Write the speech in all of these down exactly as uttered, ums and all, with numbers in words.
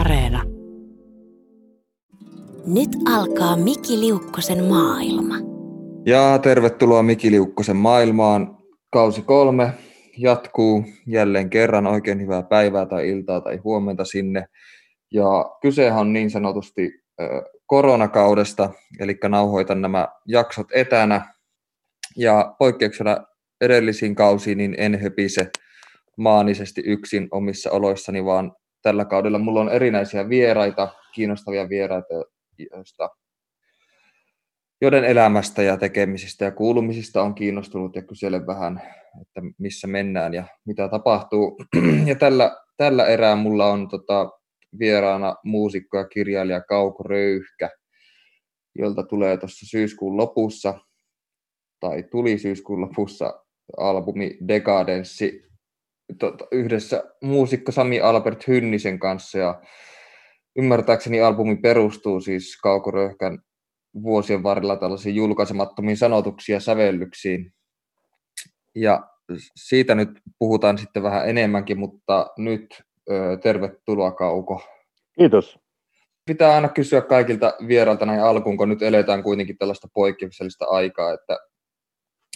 Areena. Nyt alkaa Miki Liukkosen maailma. Ja tervetuloa Miki Liukkosen maailmaan. Kausi kolme jatkuu jälleen kerran. Oikein hyvää päivää tai iltaa tai huomenta sinne. Ja kysehän on niin sanotusti koronakaudesta, eli nauhoitan nämä jaksot etänä. Ja poikkeuksena edellisiin kausiin niin en höpise maanisesti yksin omissa oloissani, vaan tällä kaudella mulla on erinäisiä vieraita, kiinnostavia vieraita, joista, joiden elämästä ja tekemisistä ja kuulumisista on kiinnostunut ja kyselen vähän, että missä mennään ja mitä tapahtuu. Ja tällä, tällä erää mulla on tota, vieraana muusikko ja kirjailija Kauko Röyhkä, jolta tulee tuossa syyskuun lopussa, tai tuli syyskuun lopussa albumi Dekadenssi, yhdessä muusikko Sami Albert Hynnisen kanssa, ja ymmärtääkseni albumi perustuu siis Kauko Röyhkän vuosien varrella tällaisiin julkaisemattomiin sanotuksiin ja sävellyksiin. Ja siitä nyt puhutaan sitten vähän enemmänkin, mutta nyt ö, tervetuloa Kauko. Kiitos. Pitää aina kysyä kaikilta vierailta näin alkuun, kun nyt eletään kuitenkin tällaista poikkeuksellista aikaa, että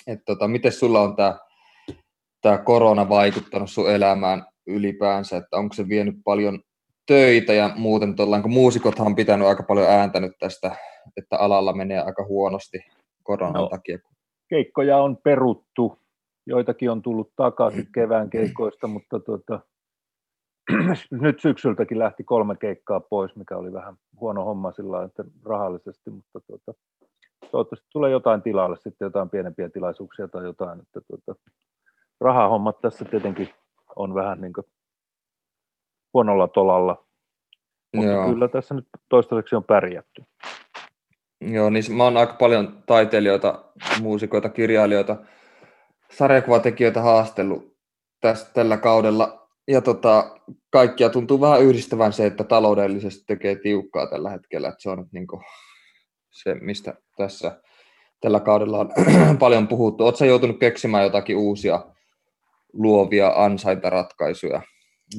et, tota, miten sulla on tämä Tämä korona vaikuttanut sun elämään ylipäänsä, että onko se vienyt paljon töitä ja muuten tollaan, kun muusikothan on pitänyt aika paljon ääntänyt tästä, että alalla menee aika huonosti koronan no, takia. Keikkoja on peruttu, joitakin on tullut takaisin kevään keikoista, mutta tuota, nyt syksyltäkin lähti kolme keikkaa pois, mikä oli vähän huono homma sillä että rahallisesti, mutta tuota, toivottavasti tulee jotain tilalle, sitten jotain pienempiä tilaisuuksia tai jotain, että tuota, rahahommat tässä tietenkin on vähän niin kuin huonolla tolalla, mutta Joo. kyllä tässä nyt toistaiseksi on pärjätty. Joo, niin mä oon aika paljon taiteilijoita, muusikoita, kirjailijoita, sarjakuvatekijöitä haastellut tässä, tällä kaudella. Ja tota, kaikkia tuntuu vähän yhdistävän se, että taloudellisesti tekee tiukkaa tällä hetkellä. Että se on nyt niin kuin se, mistä tässä tällä kaudella on paljon puhuttu. Oletko sä joutunut keksimään jotakin uusia luovia ansaintaratkaisuja?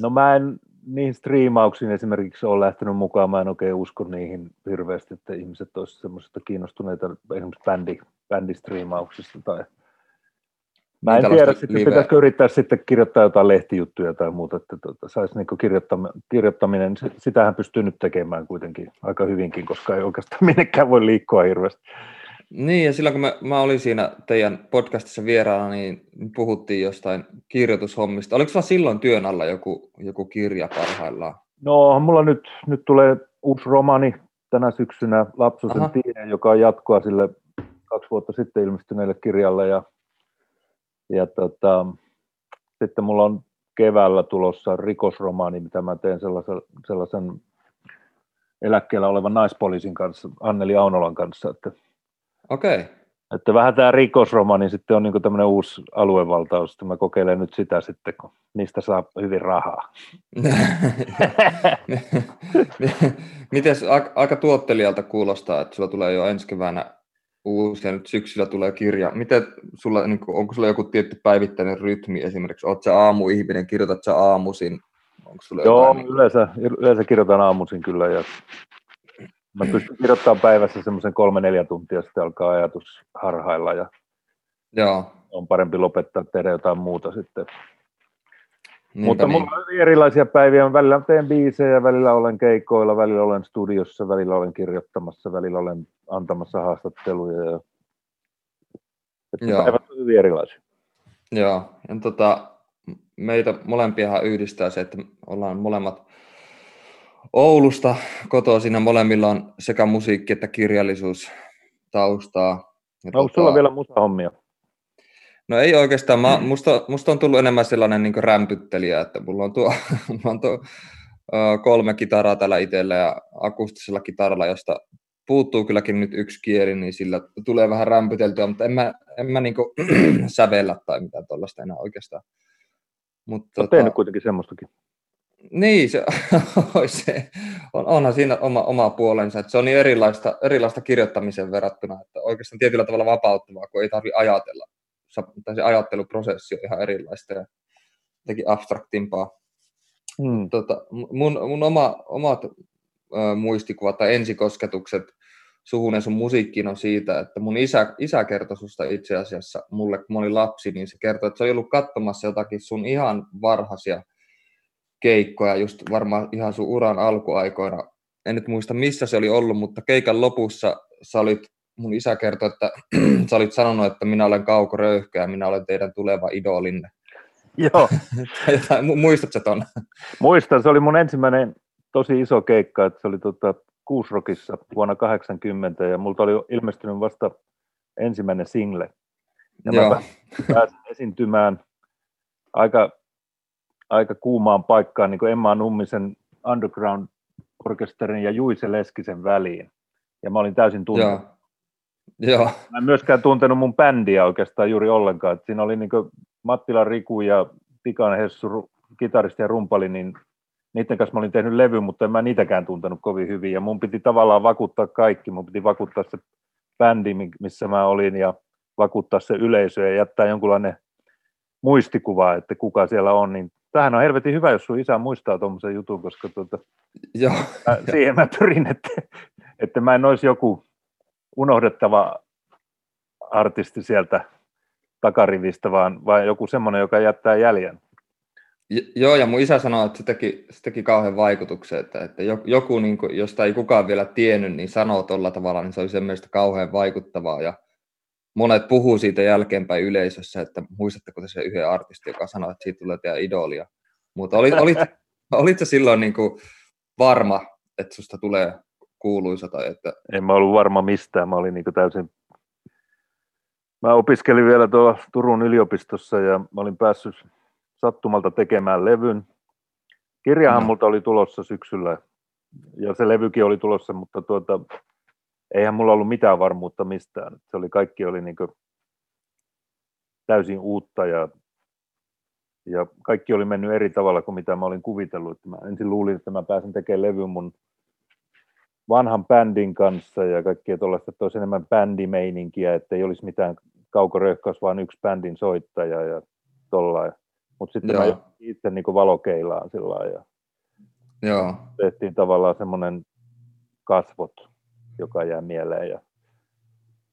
No mä en niihin striimauksiin esimerkiksi ole lähtenyt mukaan, mä en oikein usko niihin hirveästi, että ihmiset olisivat semmoisista kiinnostuneita esimerkiksi bändi, bändistriimauksista tai mä en tiedä, sitten pitäisikö yrittää sitten kirjoittaa jotain lehtijuttuja tai muuta, että tuota, saisi niin kirjoittaminen, sitähän pystyy nyt tekemään kuitenkin aika hyvinkin, koska ei oikeastaan minnekään voi liikkua hirveästi. Niin, ja silloin kun mä, mä olin siinä teidän podcastissa vieraana, niin puhuttiin jostain kirjoitushommista. Oliko sulla silloin työn alla joku, joku kirja parhaillaan? No, mulla nyt, nyt tulee uusi romani tänä syksynä, Latsosin tiine, joka on jatkoa sille kaksi vuotta sitten ilmestyneelle kirjalle. Ja, ja tota, sitten mulla on keväällä tulossa rikosromaani, mitä mä teen sellaisen... sellaisen eläkkeellä olevan naispoliisin kanssa, Anneli Aunolan kanssa, että Okei. Että vähän tämä rikosromani niin sitten on niin tämmöinen uusi aluevaltaus, että mä kokeilen nyt sitä sitten, kun niistä saa hyvin rahaa. Mites, aika tuottelijalta kuulostaa, että sulla tulee jo ensi keväänä uusi ja nyt syksyllä tulee kirja. Miten sulla, onko sulla joku tietty päivittäinen rytmi esimerkiksi? Oletko sä aamuihminen, kirjoitatko sä aamuisin? Onko sulla Joo, jotain... yleensä, yleensä kirjoitan aamuisin kyllä ja... Mä pystyn kirjoittamaan päivässä semmoisen kolme neljä tuntia, sitten alkaa ajatus harhailla ja Joo. on parempi lopettaa, tehdä jotain muuta sitten. Niinpä Mutta niin. mulla on erilaisia päiviä, välillä teen biisejä, välillä olen keikoilla, välillä olen studiossa, välillä olen kirjoittamassa, välillä olen antamassa haastatteluja. Ja... Että päivät on hyvin erilaisia. Joo, ja tota, meitä molempiahan yhdistää se, että ollaan molemmat Oulusta kotoisin, molemmilla on sekä musiikki että kirjallisuus taustaa. Onko tota... sulla vielä musahommia? No ei oikeastaan. Mä, musta, musta on tullut enemmän sellainen niin kuin rämpyttelijä, että mulla on tuo, mulla on tuo ö, kolme kitaraa täällä itsellä ja akustisella kitaralla, josta puuttuu kylläkin nyt yksi kieli, niin sillä tulee vähän rämpyteltyä, mutta en mä, en mä niin kuin sävellä tai mitään tuollaista enää oikeastaan. Mutta olet tota... tehnyt kuitenkin semmoistakin. Niin, se, se on, onhan siinä oma, oma puolensa, että se on niin erilaista, erilaista kirjoittamisen verrattuna, että oikeastaan tietyllä tavalla vapauttavaa, kun ei tarvitse ajatella, tai se ajatteluprosessi on ihan erilaista ja jotenkin abstraktimpaa. Hmm. Tota, mun mun oma, omat äh, muistikuvat tai ensikosketukset suhun ja sun musiikkiin on siitä, että mun isä, isä kertoi susta itse asiassa mulle, kun mä olin lapsi, niin se kertoi, että se oli ollut katsomassa jotakin sun ihan varhaisia keikkoja, just varmaan ihan sun uran alkuaikoina. En nyt muista, missä se oli ollut, mutta keikan lopussa sä olit, mun isä kertoi, että sä olit sanonut, että minä olen Kauko Röyhkä ja minä olen teidän tuleva idolinne. Joo. Muistatko sä ton? Muistan, se oli mun ensimmäinen tosi iso keikka, että se oli tuota Kuusrokissa vuonna kahdeksankymmentä ja multa oli ilmestynyt vasta ensimmäinen single. Ja joo. Mä pääsin esiintymään aika, aika kuumaan paikkaan, niin kuin Emma Nummisen Underground-orkesterin ja Juise Leskisen väliin. Ja mä olin täysin tuntenut. Joo. Joo. Mä en myöskään tuntenut mun bändiä oikeastaan juuri ollenkaan. Et siinä oli niin kuin Mattila Riku ja Tikan Hessu, kitaristi ja rumpali, niin niiden kanssa mä olin tehnyt levy, mutta en mä niitäkään tuntenut kovin hyvin. Ja mun piti tavallaan vakuuttaa kaikki. Mun piti vakuuttaa se bändi, missä mä olin, ja vakuuttaa se yleisö ja jättää jonkunlainen muistikuva, että kuka siellä on. Niin tämähän on helvetin hyvä, jos sun isä muistaa tuommoisen jutun, koska tuota, joo, mä, jo. siihen mä pyrin, että, että mä en olisi joku unohdettava artisti sieltä takarivistä, vaan, vaan joku semmoinen, joka jättää jäljen. Joo, ja mun isä sanoi, että se teki, se teki kauhean vaikutuksen, että, että joku, niin kuin, josta ei kukaan vielä tiennyt, niin sanoo tuolla tavalla, niin se oli sen mielestä kauhean vaikuttavaa, ja monet puhuu siitä jälkeenpäin yleisössä, että muistatteko te se yhden artisti, joka sanoi, että siitä tulee teidän idolia, mutta olit, olit, olitko silloin niin kuin varma, että susta tulee kuuluisa? Tai että... En mä ollut varma mistään, mä olin niin kuin täysin... Mä opiskelin vielä tuolla Turun yliopistossa, ja mä olin päässyt sattumalta tekemään levyn. Kirjahan multa oli tulossa syksyllä, ja se levykin oli tulossa, mutta tuota, eihän mulla ollut mitään varmuutta mistään. Se oli, kaikki oli niin kuin täysin uutta, ja, ja kaikki oli mennyt eri tavalla kuin mitä mä olin kuvitellut. Mä ensin luulin, että mä pääsen tekemään levyn mun vanhan bändin kanssa ja kaikkia tuollaista, että olisi enemmän bändimeininkiä, että ei olisi mitään kaukoröhkäys, vaan yksi bändin soittaja ja tollain. Mutta sitten joo. Mä itse niin kuin valokeilaan sillä lailla. Joo. Tehtiin tavallaan semmoinen kasvot, joka jää mieleen. Ja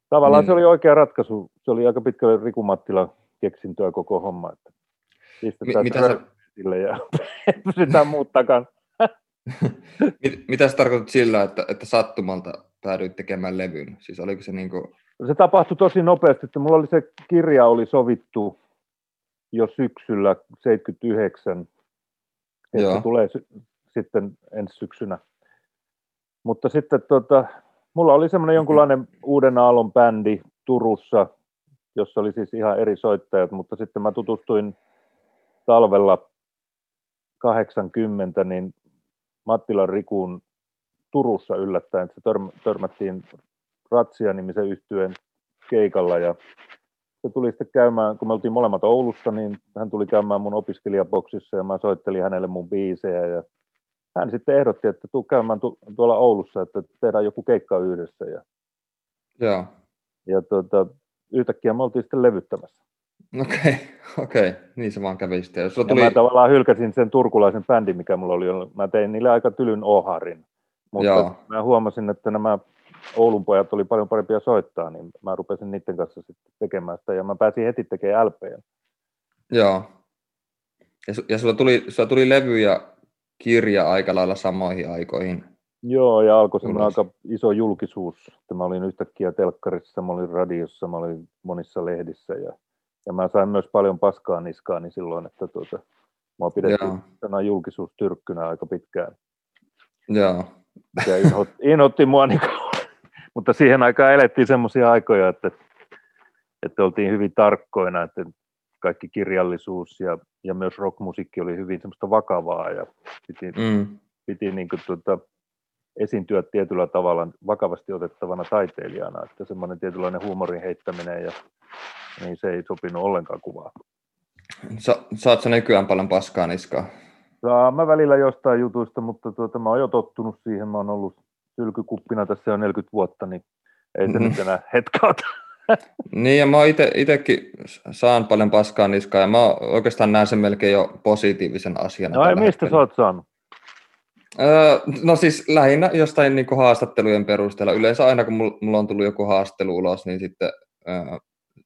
tavallaan mm. se oli oikea ratkaisu. Se oli aika pitkälle Riku Mattilan keksintöä koko homma. Että pistetään M- sä... sille ja pysytään muut takana. Mitä sä tarkoitat sillä, että, että sattumalta päädyit tekemään levyn? Siis oliko se niin kuin... Se tapahtui tosi nopeasti, että mulla oli se kirja oli sovittu jo syksyllä seitsemänkymmentäyhdeksän, että se tulee sy- sitten ensi syksynä. Mutta sitten tota, mulla oli semmoinen jonkunlainen Uuden Aallon bändi Turussa, jossa oli siis ihan eri soittajat, mutta sitten mä tutustuin talvella kahdeksankymmentä, niin Mattilan Rikuun Turussa yllättäen, että se törm- törmättiin Ratsia-nimisen yhtyeen keikalla, ja se tuli sitten käymään, kun me oltiin molemmat Oulussa, niin hän tuli käymään mun opiskelijaboksissa, ja mä soittelin hänelle mun biisejä, ja hän sitten ehdotti, että tuu käymään tu- tuolla Oulussa, että tehdään joku keikka yhdessä, ja, ja. ja tuota, yhtäkkiä me oltiin sitten levyttämässä. Okei, okei, niin se vaan kävi sitten. Tuli... Mä tavallaan hylkäsin sen turkulaisen bändin, mikä mulla oli. Mä tein niille aika tylyn oharin, mutta joo. Mä huomasin, että nämä Oulun pojat oli paljon parempia soittaa, niin mä rupesin niiden kanssa sitten tekemään sitä, ja mä pääsin heti tekemään L P:n. Joo, ja, su- ja sulla, tuli, sulla tuli levy ja kirja aika lailla samoihin aikoihin. Joo, ja alkoi semmoinen aika iso julkisuus. Mä olin yhtäkkiä telkkarissa, mä olin radiossa, mä olin monissa lehdissä, ja Ja mä sain myös paljon paskaa niskaani silloin, että tuota, mua pidettiin sana julkisuustyrkkynä aika pitkään. Joo. Ja inhotti, inhotti mua, niin kuin, mutta siihen aikaan elettiin semmoisia aikoja, että, että oltiin hyvin tarkkoina, että kaikki kirjallisuus ja, ja myös rockmusiikki oli hyvin semmoista vakavaa, ja piti, mm. piti niin kuin tuota, esiintyä tietyllä tavalla vakavasti otettavana taiteilijana, että semmoinen tietynlainen huumorin heittäminen ja niin se ei sopinut ollenkaan kuvaa. Sa- saat sä nykyään paljon paskaa niskaa? Saan mä välillä jostain jutuista, mutta tuota, mä oon jo tottunut siihen. Mä oon ollut sylkykuppina tässä jo neljäkymmentä vuotta, niin ei se mm-hmm. nyt enää hetkauta. Niin, ja mä itsekin saan paljon paskaa niskaan, ja mä oikeastaan näen sen melkein jo positiivisen asian. No ei, mistä hetkellä. Sä oot saanut? Öö, no siis lähinnä jostain niinku haastattelujen perusteella. Yleensä aina, kun mulla on tullut joku haastattelu ulos, niin sitten öö,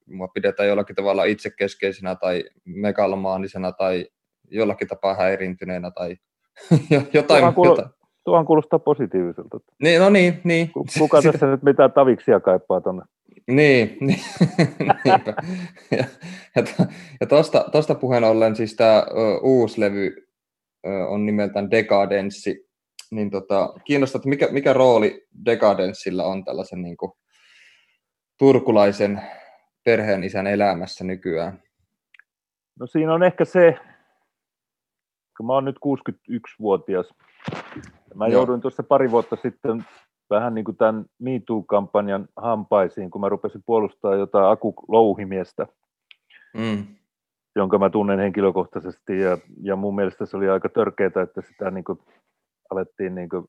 mua pidetään jollakin tavalla itsekeskeisenä tai megalomaanisena tai jollakin tapaa häiriintyneenä tai jotain. Tuohan, kuul... jotain. Tuohan kuulostaa positiiviselta. Niin, no niin, niin. Kuka tässä nyt mitään taviksia kaipaa tuonne? Niin, niin. Niinpä. Ja, ja, ja tosta, tosta puheen ollen siis tämä uusi levy ö, on nimeltään Dekadenssi, niin tota, kiinnostaa, että mikä, mikä rooli Dekadenssillä on tällaisen niin kuin turkulaisen perheen isän elämässä nykyään? No siinä on ehkä se, kun mä oon nyt kuusikymmentäyksivuotias, mä Joo. jouduin tuossa pari vuotta sitten vähän niin kuin tämän MeToo-kampanjan hampaisiin, kun mä rupesin puolustamaan jotain Aku Louhimiestä, mm. jonka mä tunnen henkilökohtaisesti. Ja, ja mun mielestä se oli aika törkeää, että sitä niin kuin alettiin niin kuin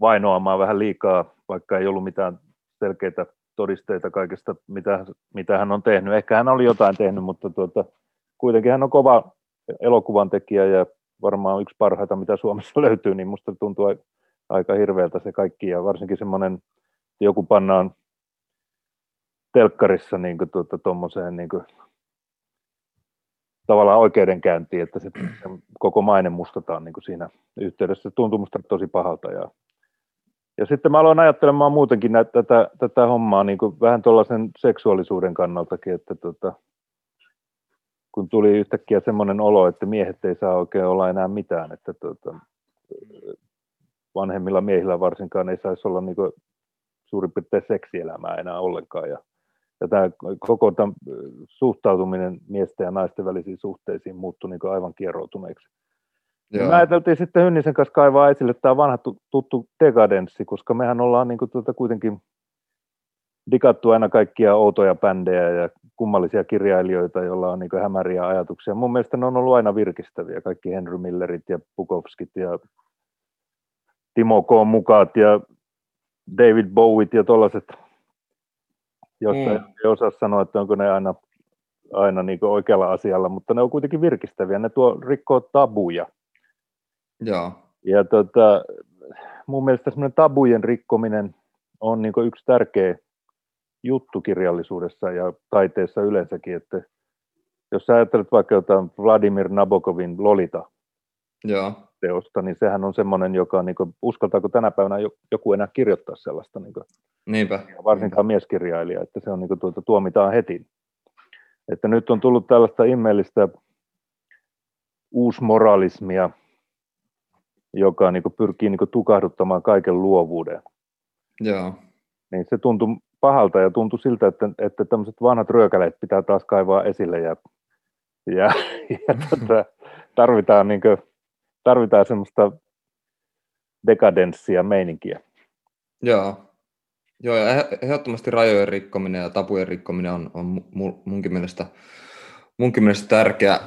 vainoamaan vähän liikaa, vaikka ei ollut mitään selkeitä todisteita kaikesta, mitä, mitä hän on tehnyt. Ehkä hän oli jotain tehnyt, mutta tuota, kuitenkin hän on kova elokuvantekijä ja varmaan yksi parhaita, mitä Suomessa löytyy, niin musta tuntuu aika hirveältä se kaikki, ja varsinkin semmoinen, että joku pannaan telkkarissa niin kuin tuota, tommoseen niin kuin, tavallaan oikeudenkäyntiin, että se, se koko maine mustataan niin kuin siinä yhteydessä. Se tuntuu musta tosi pahalta. Ja, ja sitten mä aloin ajattelemaan muutenkin nä, tätä, tätä hommaa niin kuin vähän tuollaisen seksuaalisuuden kannaltakin, että tuota, kun tuli yhtäkkiä semmoinen olo, että miehet ei saa oikein olla enää mitään, että tuota, vanhemmilla miehillä varsinkaan ei saisi olla niin kuin suurin piirtein seksielämää enää ollenkaan. Ja, ja tämä koko tämän suhtautuminen miesten ja naisten välisiin suhteisiin muuttui niin kuin aivan kieroutuneeksi. Niin mä ajateltiin sitten Hynnisen kanssa kaivaa esille tämä vanha tuttu dekadenssi, koska mehän ollaan niin kuin tuota kuitenkin dikattu aina kaikkia outoja bändejä ja kummallisia kirjailijoita, joilla on niin kuin hämäriä ajatuksia. Mun mielestä ne on ollut aina virkistäviä, kaikki Henry Millerit ja Bukowskit ja Timo K. Mukaat ja David Bowiet ja tollaiset, joista mm. ei osaa sanoa, että onko ne aina, aina niin oikealla asialla, mutta ne on kuitenkin virkistäviä, ne tuo rikkoo tabuja. Ja, ja tota, mun mielestä semmoinen tabujen rikkominen on niin yksi tärkeä juttu kirjallisuudessa ja taiteessa yleensäkin, että jos sä ajattelet vaikka jotain Vladimir Nabokovin Lolita, ja. Teosta, niin sehän on semmoinen, joka on, niin kuin, uskaltaako tänä päivänä joku enää kirjoittaa sellaista, niin kuin, Niinpä. varsinkaan Niinpä. mieskirjailija, että se on, niin kuin, tuota, tuomitaan heti. Että nyt on tullut tällaista ihmeellistä uusmoraalismia, joka niin kuin, pyrkii niin kuin, tukahduttamaan kaiken luovuuden. Ja. Niin se tuntui pahalta ja tuntui siltä, että, että tämmöiset vanhat ryökäleet pitää taas kaivaa esille ja, ja, ja tätä, tarvitaan niin kuin, tarvitaan semmoista dekadenssia, meininkiä. Joo. Joo, ja ehdottomasti rajojen rikkominen ja tapujen rikkominen on, on munkin mielestä, munkin mielestä tärkeä,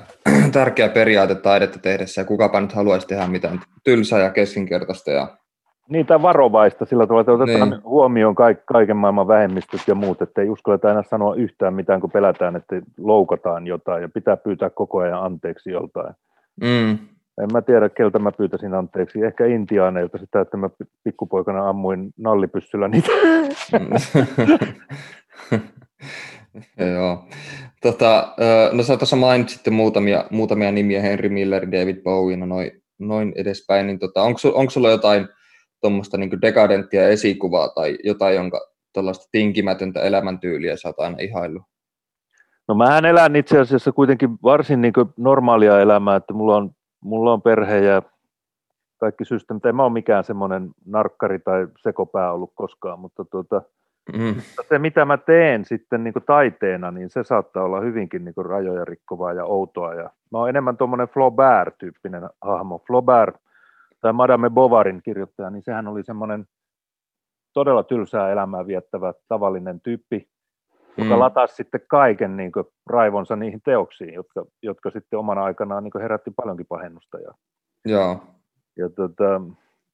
tärkeä periaate taidetta tehdessä, ja kukapa nyt haluaisi tehdä mitään tylsää ja keskinkertaista. Ja... Niitä varovaista sillä tavalla, että otetaan niin. huomioon kaiken maailman vähemmistöt ja muut, ettei uskalleta aina sanoa yhtään mitään, kun pelätään, että loukataan jotain, ja pitää pyytää koko ajan anteeksi joltain. Mm. En mä tiedä, keltä mä pyytäisin anteeksi. Ehkä intiaaneilta sitä, että mä pikkupoikana ammuin nallipyssyllä niitä. Joo. Tota, no sä tuossa mainitsit sitten muutamia, muutamia nimiä, Henry Miller, David Bowie, no noin, noin edespäin. Niin tota, onko, onko sulla jotain tuommoista niin kuin dekadenttia esikuvaa tai jotain, jonka tällaista tinkimätöntä elämäntyyliä sä oot aina ihaillut? No mähän elän itse asiassa kuitenkin varsin niin kuin normaalia elämää, että mulla on Mulla on perhe ja kaikki systeemit. En mä ole mikään semmoinen narkkari tai sekopää ollut koskaan, mutta tuota, mm. se mitä mä teen sitten niin kuin taiteena, niin se saattaa olla hyvinkin niin kuin rajoja rikkovaa ja outoa. Ja mä oon enemmän tuommoinen Flaubert-tyyppinen hahmo. Flaubert tai Madame Bovaryn kirjoittaja, niin sehän oli semmoinen todella tylsää elämää viettävä tavallinen tyyppi, joka mm. latasi sitten kaiken niin kuin raivonsa niihin teoksiin, jotka, jotka sitten omana aikanaan niin kuin herätti paljonkin pahennusta. Ja, ja. ja tota,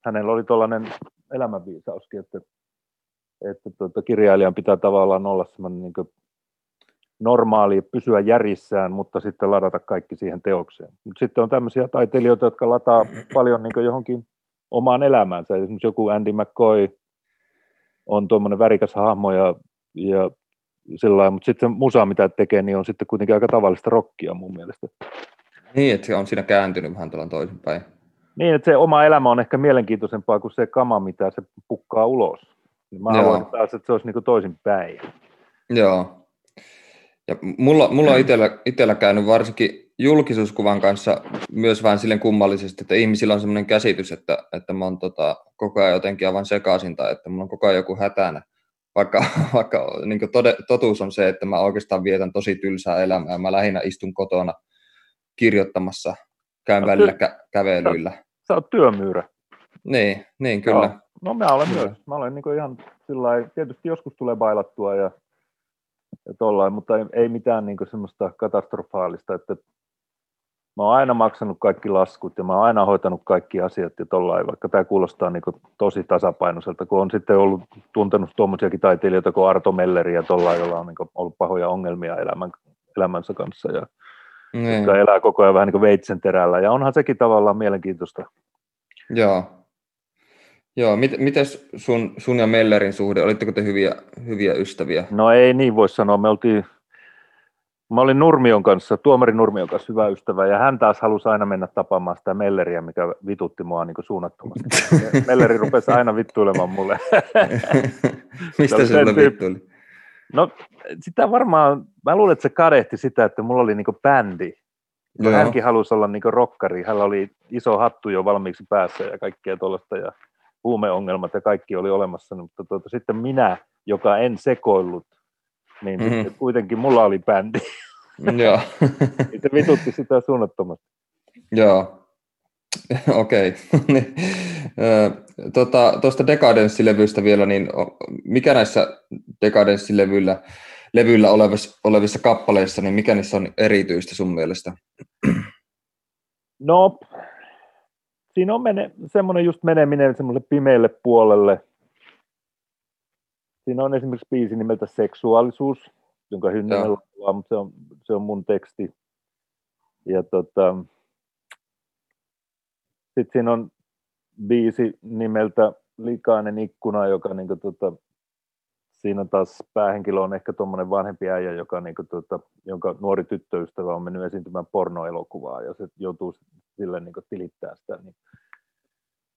hänellä oli tuollainen elämänviisauskin, että, että tuota, kirjailijan pitää tavallaan olla semmoinen niin kuin normaali, pysyä järjissään, mutta sitten ladata kaikki siihen teokseen. Mutta sitten on tämmöisiä taiteilijoita, jotka lataa paljon niin kuin johonkin omaan elämäänsä. Esimerkiksi joku Andy McCoy on tuommoinen värikäs hahmo ja, ja sillä, mutta sitten se musa, mitä tekee, niin on sitten kuitenkin aika tavallista rockia mun mielestä. Niin, että se on siinä kääntynyt vähän tuolla toisinpäin. Niin, että se oma elämä on ehkä mielenkiintoisempaa kuin se kama, mitä se pukkaa ulos. Niin mä haluan taas, että se olisi niin kuin toisinpäin. Joo. Ja mulla, mulla on itellä, itellä käynyt varsinkin julkisuuskuvan kanssa myös vähän silleen kummallisesti, että ihmisillä on sellainen käsitys, että, että mä oon tota, koko ajan jotenkin aivan sekaisin tai että mulla on koko ajan joku hätänä. Vaikka, vaikka niin kuin tode, totuus on se, että mä oikeastaan vietän tosi tylsää elämää. Mä lähinnä istun kotona kirjoittamassa, käyn no, välillä kä- kävelyillä. Sä, sä oot työmyyrä. Niin, niin kyllä. No, no mä olen myös. Mä olen niin kuin ihan sillain, tietysti joskus tulee bailattua ja, ja tollain, mutta ei, ei mitään niin kuin semmoista katastrofaalista, että mä oon aina maksanut kaikki laskut ja mä oon aina hoitanut kaikki asiat ja tollain, vaikka tämä kuulostaa niin kuin tosi tasapainoiselta, kun on sitten ollut tuntenut tuommoisiakin taiteilijoita kuin Arto Melleri ja tollain, jolla on niin kuin ollut pahoja ongelmia elämän, elämänsä kanssa ja niin, jotka elää koko ajan vähän niin kuin veitsen terällä, ja onhan sekin tavallaan mielenkiintoista. Joo. Joo, Mit, mites sun, sun ja Mellerin suhde, olitteko te hyviä, hyviä ystäviä? No ei niin voi sanoa, me oltiin, mä olin Nurmion kanssa, Tuomari Nurmion kanssa hyvä ystävä, ja hän taas halusi aina mennä tapaamaan sitä Melleriä, mikä vitutti mua niin kuin suunnattomasti. Melleri rupesi aina vittuilemaan mulle. Mistä sulle vittuili? No sitä varmaan, mä luulen, että se kadehti sitä, että mulla oli niinku bändi. No hänkin halusi olla niinku rokkari, hänellä oli iso hattu jo valmiiksi päässä ja kaikkea tuollaista ja huumeongelmat ja kaikki oli olemassa, mutta tuota, sitten minä, joka en sekoillut, niin mm-hmm. kuitenkin mulla oli bändi. Joo. Se vitutti sitä suunnattomasti. Joo. Okei. Tuosta tota, Dekadenssilevystä vielä, niin mikä näissä Dekadenssilevyillä levyillä olevissa, olevissa kappaleissa, niin mikä niissä on erityistä sun mielestä? No, siinä on mene, semmoinen just meneminen semmoiselle pimeälle puolelle. Siinä on esimerkiksi biisi nimeltä Seksuaalisuus, jonka Hynninen laulaa, mutta se on, se on mun teksti. Ja tota... Sitten siinä on biisi nimeltä Likainen ikkuna, joka niinku tota, siinä taas päähenkilö on ehkä tuommoinen vanhempi äijä, joka niinku tota, jonka nuori tyttöystävä on mennyt esiintymään pornoelokuvaa ja se joutuu sille niinku tilittämään sitä. Niin,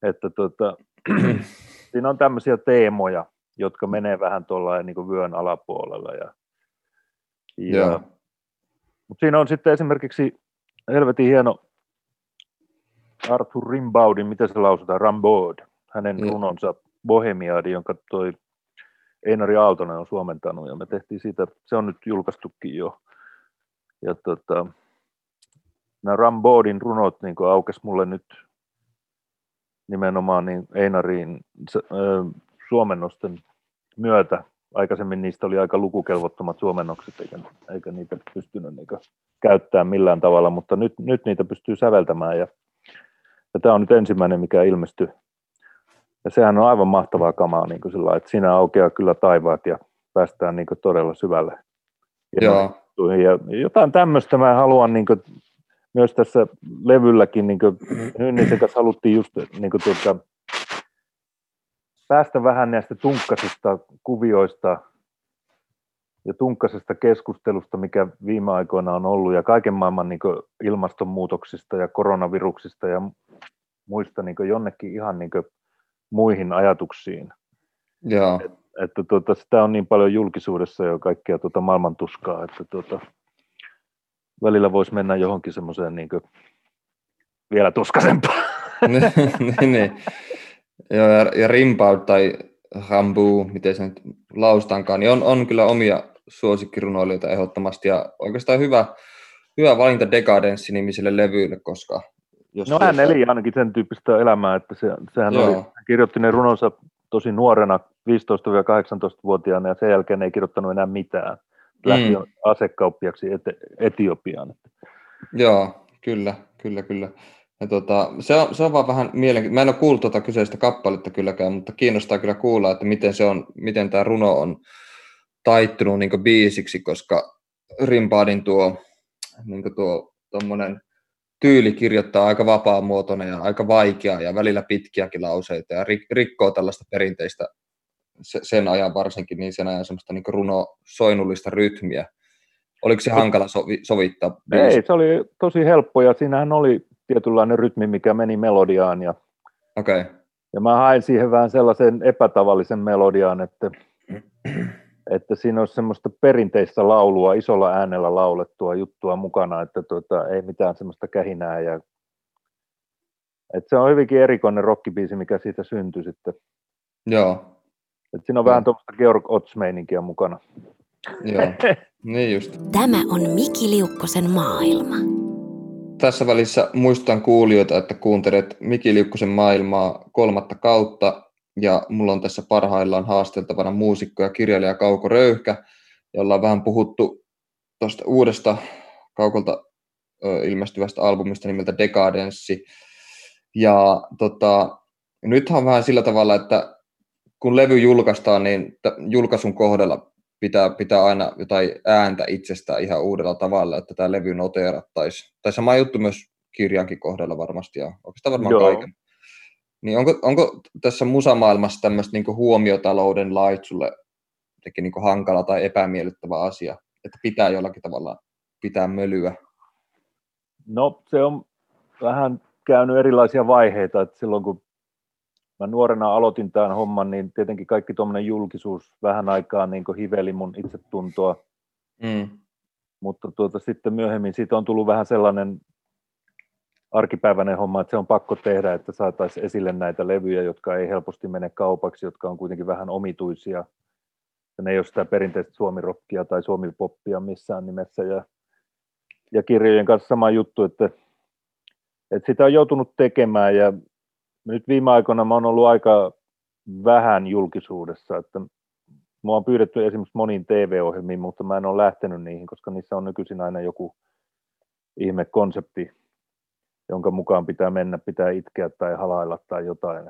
että tota, siinä on tämmöisiä teemoja, jotka menee vähän tuollain niinku vyön alapuolella. Ja, ja, yeah. Mutta siinä on sitten esimerkiksi helvetin hieno Arthur Rimbaudin, mitä se lausutaan, Rimbaud, hänen mm. runonsa Bohemiaadi, jonka toi Einari Aaltonen on suomentanut, ja me tehtiin siitä, se on nyt julkaistukin jo. Ja tota, nämä Rimbaudin runot niin aukesi mulle nyt nimenomaan niin Einarin äh, suomennosten myötä. Aikaisemmin niistä oli aika lukukelvottomat suomennokset, eikä, eikä niitä pystynyt eikä käyttämään millään tavalla, mutta nyt, nyt niitä pystyy säveltämään. Ja Ja tämä on nyt ensimmäinen, mikä ilmestyy. Ja sehän on aivan mahtavaa kamaa, niin kuin sillä, että siinä aukeaa kyllä taivaat ja päästään niin kuin todella syvälle. Ja, ja jotain tämmöistä mä haluan niin kuin, myös tässä levylläkin, niin kuin Hynnisen kanssa haluttiin just niin kuin, tuota, päästä vähän näistä tunkkaisista kuvioista ja tunkkaisesta keskustelusta, mikä viime aikoina on ollut, ja kaiken maailman niin kuin, ilmastonmuutoksista ja koronaviruksista ja muista niin kuin, jonnekin ihan niin kuin, muihin ajatuksiin. Joo. Et, että, tuota, sitä on niin paljon julkisuudessa jo kaikkea tuota, maailman tuskaa, että tuota, välillä voisi mennä johonkin semmoiseen niin kuin, vielä tuskaisempaan. niin, niin. Joo, ja, ja Rimbaud tai Rambuu, miten se nyt laustaankaan, niin on, on kyllä omia suosikkirunoilijoita ehdottomasti ja oikeastaan hyvä, hyvä valinta Dekadenssi-nimiselle levyille, koska... Jos no hän eli ainakin sen tyyppistä elämää, että se, sehän oli, hän kirjoitti ne runonsa tosi nuorena, viisitoista-kahdeksantoistavuotiaana, ja sen jälkeen ei kirjoittanut enää mitään. Lähti mm. asekauppiaksi et, Etiopiaan. Joo, kyllä, kyllä, kyllä. Ja tota, se, on, se on vaan vähän mielenkiintoista. Mä en ole kuullut tuota kyseistä kappaletta kylläkään, mutta kiinnostaa kyllä kuulla, että miten, se on, miten tämä runo on taittunut niin kuin biisiksi, koska Rimbaudin tuo niin tuo tommonen tyyli kirjoittaa aika vapaamuotoinen ja aika vaikeaa ja välillä pitkiäkin lauseita ja rikkoo tällaista perinteistä sen ajan varsinkin, niin sen ajan semmoista niin runosoinnullista rytmiä. Oliko se hankala sovi, sovittaa? Ei, se oli tosi helppo ja siinähän oli tietynlainen rytmi, mikä meni melodiaan ja, okay. ja mä hain siihen vähän sellaisen epätavallisen melodiaan, että, että siinä olisi semmoista perinteistä laulua, isolla äänellä laulettua juttua mukana, että tuota, ei mitään semmoista kähinää. Ja, että se on hyvinkin erikoinen rockibiisi, mikä siitä syntyi sitten. Joo. Että siinä on ja. vähän tuommoista Georg Ots-meininkiä mukana. Joo, niin just. Tämä on Miki Liukkosen maailma. Tässä välissä muistutan kuulijoita, että kuuntelet Miki Liukkosen maailmaa kolmatta kautta, ja mulla on tässä parhaillaan haasteltavana muusikko ja kirjailija Kauko Röyhkä, jolla on vähän puhuttu tuosta uudesta Kaukolta ö, ilmestyvästä albumista nimeltä Dekadenssi. Ja tota, nythän on vähän sillä tavalla, että kun levy julkaistaan, niin julkaisun kohdalla Pitää, pitää aina jotain ääntä itsestään ihan uudella tavalla, että tämä levy noteerattaisiin. Tai sama juttu myös kirjankin kohdalla varmasti, ja oikeastaan varmaan Joo. kaiken. Niin onko, onko tässä musamaailmassa tämmöistä niinku huomiotalouden lait sulle jotenkin niinku hankala tai epämiellyttävä asia, että pitää jollakin tavalla pitää mölyä? No se on vähän käynyt erilaisia vaiheita, että silloin kun mä nuorena aloitin tämän homman, niin tietenkin kaikki tuommoinen julkisuus vähän aikaa niin kuin hiveli mun itsetuntoa. Mm. Mutta tuota, sitten myöhemmin siitä on tullut vähän sellainen arkipäiväinen homma, että se on pakko tehdä, että saataisiin esille näitä levyjä, jotka ei helposti mene kaupaksi, jotka on kuitenkin vähän omituisia. Ja ne ei ole sitä perinteistä suomirockia tai suomipoppia missään nimessä. Ja, ja kirjojen kanssa sama juttu, että, että sitä on joutunut tekemään. Ja nyt viime aikoina mä oon ollut aika vähän julkisuudessa, että mua on pyydetty esimerkiksi moniin T V-ohjelmiin, mutta mä en ole lähtenyt niihin, koska niissä on nykyisin aina joku ihme konsepti, jonka mukaan pitää mennä, pitää itkeä tai halailla tai jotain.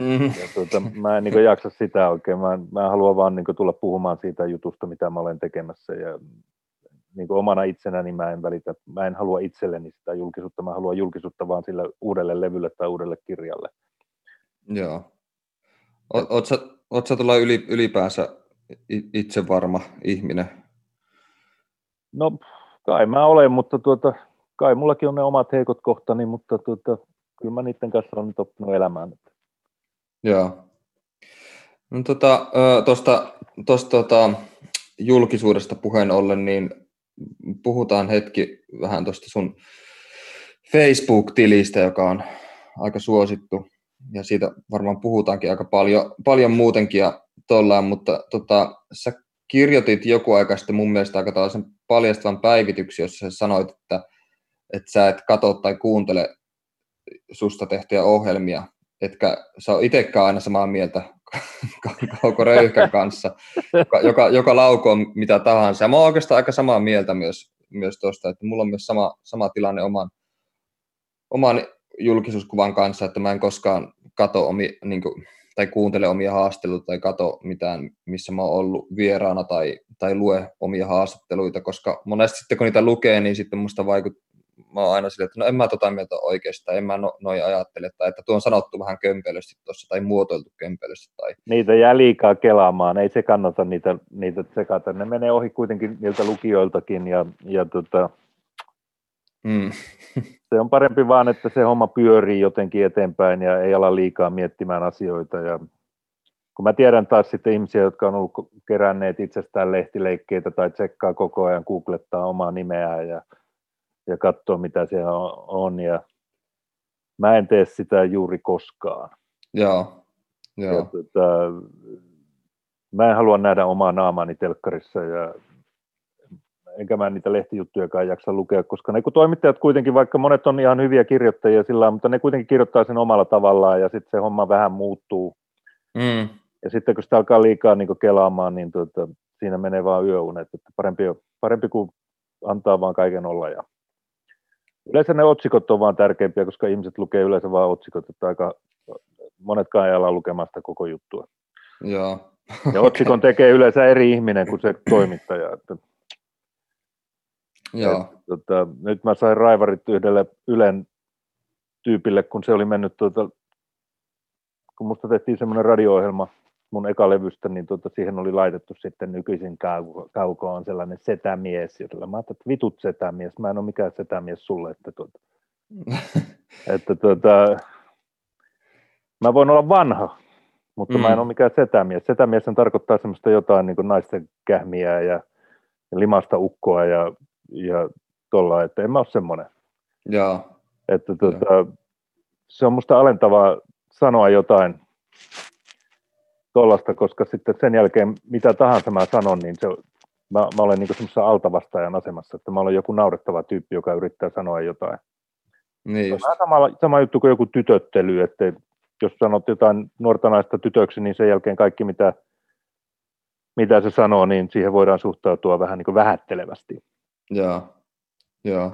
Mm-hmm. Ja tuota, mä en niin kuin jaksa sitä oikein, mä, mä haluan vaan niin kuin tulla puhumaan siitä jutusta, mitä mä olen tekemässä ja niin kuin omana itsenäni mä en välitä, mä en halua itselleni sitä julkisuutta, mä haluan julkisuutta vaan sille uudelle levylle tai uudelle kirjalle. Joo. Oot sä tuolla ylipäänsä itsevarma ihminen? No kai mä olen, mutta tuota, kai mullakin on ne omat heikot kohtani, mutta tuota, kyllä mä niiden kanssa olen nyt oppinut elämään. Joo. No tota, tosta, tosta, tota, julkisuudesta puheen ollen, niin puhutaan hetki vähän tuosta sun Facebook-tilistä, joka on aika suosittu, ja siitä varmaan puhutaankin aika paljon, paljon muutenkin ja tollaan, mutta tota, sä kirjoitit joku aika sitten mun mielestä aika tällaisen paljastavan päivityksen, jossa sä sanoit, että, että sä et katso tai kuuntele susta tehtyjä ohjelmia, etkä sä ole itsekään aina samaa mieltä Kauko Röyhkän kanssa, joka, joka, joka laukoo mitä tahansa. Ja mä oon oikeastaan aika samaa mieltä myös, myös tuosta, että mulla on myös sama, sama tilanne oman, oman julkisuuskuvan kanssa, että mä en koskaan kato omi, niin kuin, tai kuuntele omia haastatteluita tai kato mitään, missä mä oon ollut vieraana tai, tai lue omia haastatteluita, koska monesti sitten kun niitä lukee, niin sitten musta vaikuttaa, mä oon aina silleen, että no en mä tota mieltä oikeastaan, en mä no, noin ajattele, tai että tuo on sanottu vähän kömpelösti tuossa, tai muotoiltu kömpelösti. Tai... Niitä jää liikaa kelaamaan, ei se kannata niitä, niitä tsekata, ne menee ohi kuitenkin niiltä lukijoiltakin, ja, ja tota... mm. se on parempi vaan, että se homma pyörii jotenkin eteenpäin, ja ei ala liikaa miettimään asioita, ja kun mä tiedän taas sitten ihmisiä, jotka on ollut keränneet itsestään lehtileikkeitä, tai tsekkaa koko ajan, googlettaa omaa nimeään, ja ja katsoa, mitä siellä on, ja mä en tee sitä juuri koskaan. Joo, joo. Ja tota, mä en halua nähdä omaa naamaani telkkarissa, ja enkä mä niitä lehtijuttujakaan jaksa lukea, koska ne kun toimittajat kuitenkin, vaikka monet on ihan hyviä kirjoittajia sillä, mutta ne kuitenkin kirjoittaa sen omalla tavallaan, ja sitten se homma vähän muuttuu. Mm. Ja sitten kun sitä alkaa liikaa niin kelaamaan, niin tuota, siinä menee vaan yöunet, että parempi, parempi kuin antaa vaan kaiken olla, ja Yleensä ne otsikot on vaan tärkeimpiä, koska ihmiset lukee yleensä vaan otsikot, että aika monetkaan ei ala lukemaan sitä koko juttua. Joo. Ja otsikon okay. tekee yleensä eri ihminen kuin se toimittaja. Että, joo. Et, tota, nyt mä sain raivarit yhdelle Ylen tyypille, kun se oli mennyt, tuota, kun musta tehtiin semmoinen radio-ohjelma mun ekalevystä, niin tuota, siihen oli laitettu sitten nykyisin Kaukoon sellainen setämies. Ja sillä mä ajattelin, että vitut setämies, mä en ole mikään setämies sulle. Että, tuota, että, tuota, mä voin olla vanha. Mutta mm. mä en ole mikään setämies. Setämies tarkoittaa semmoista jotain niin kuin naisten kähmiä ja, ja limasta ukkoa ja, ja tuolla, että en mä ole semmoinen. Jaa. Että tuota, se on musta alentavaa sanoa jotain tuollaista, koska sitten sen jälkeen mitä tahansa mä sanon, niin se, mä, mä olen niin kuin semmoisessa altavastajan asemassa, että mä olen joku naurettava tyyppi, joka yrittää sanoa jotain. Niin just. Sama, sama juttu kuin joku tytöttely, että jos sanot jotain nuorta naista tytöksi, niin sen jälkeen kaikki, mitä, mitä se sanoo, niin siihen voidaan suhtautua vähän niin kuin vähättelevästi. Joo, joo.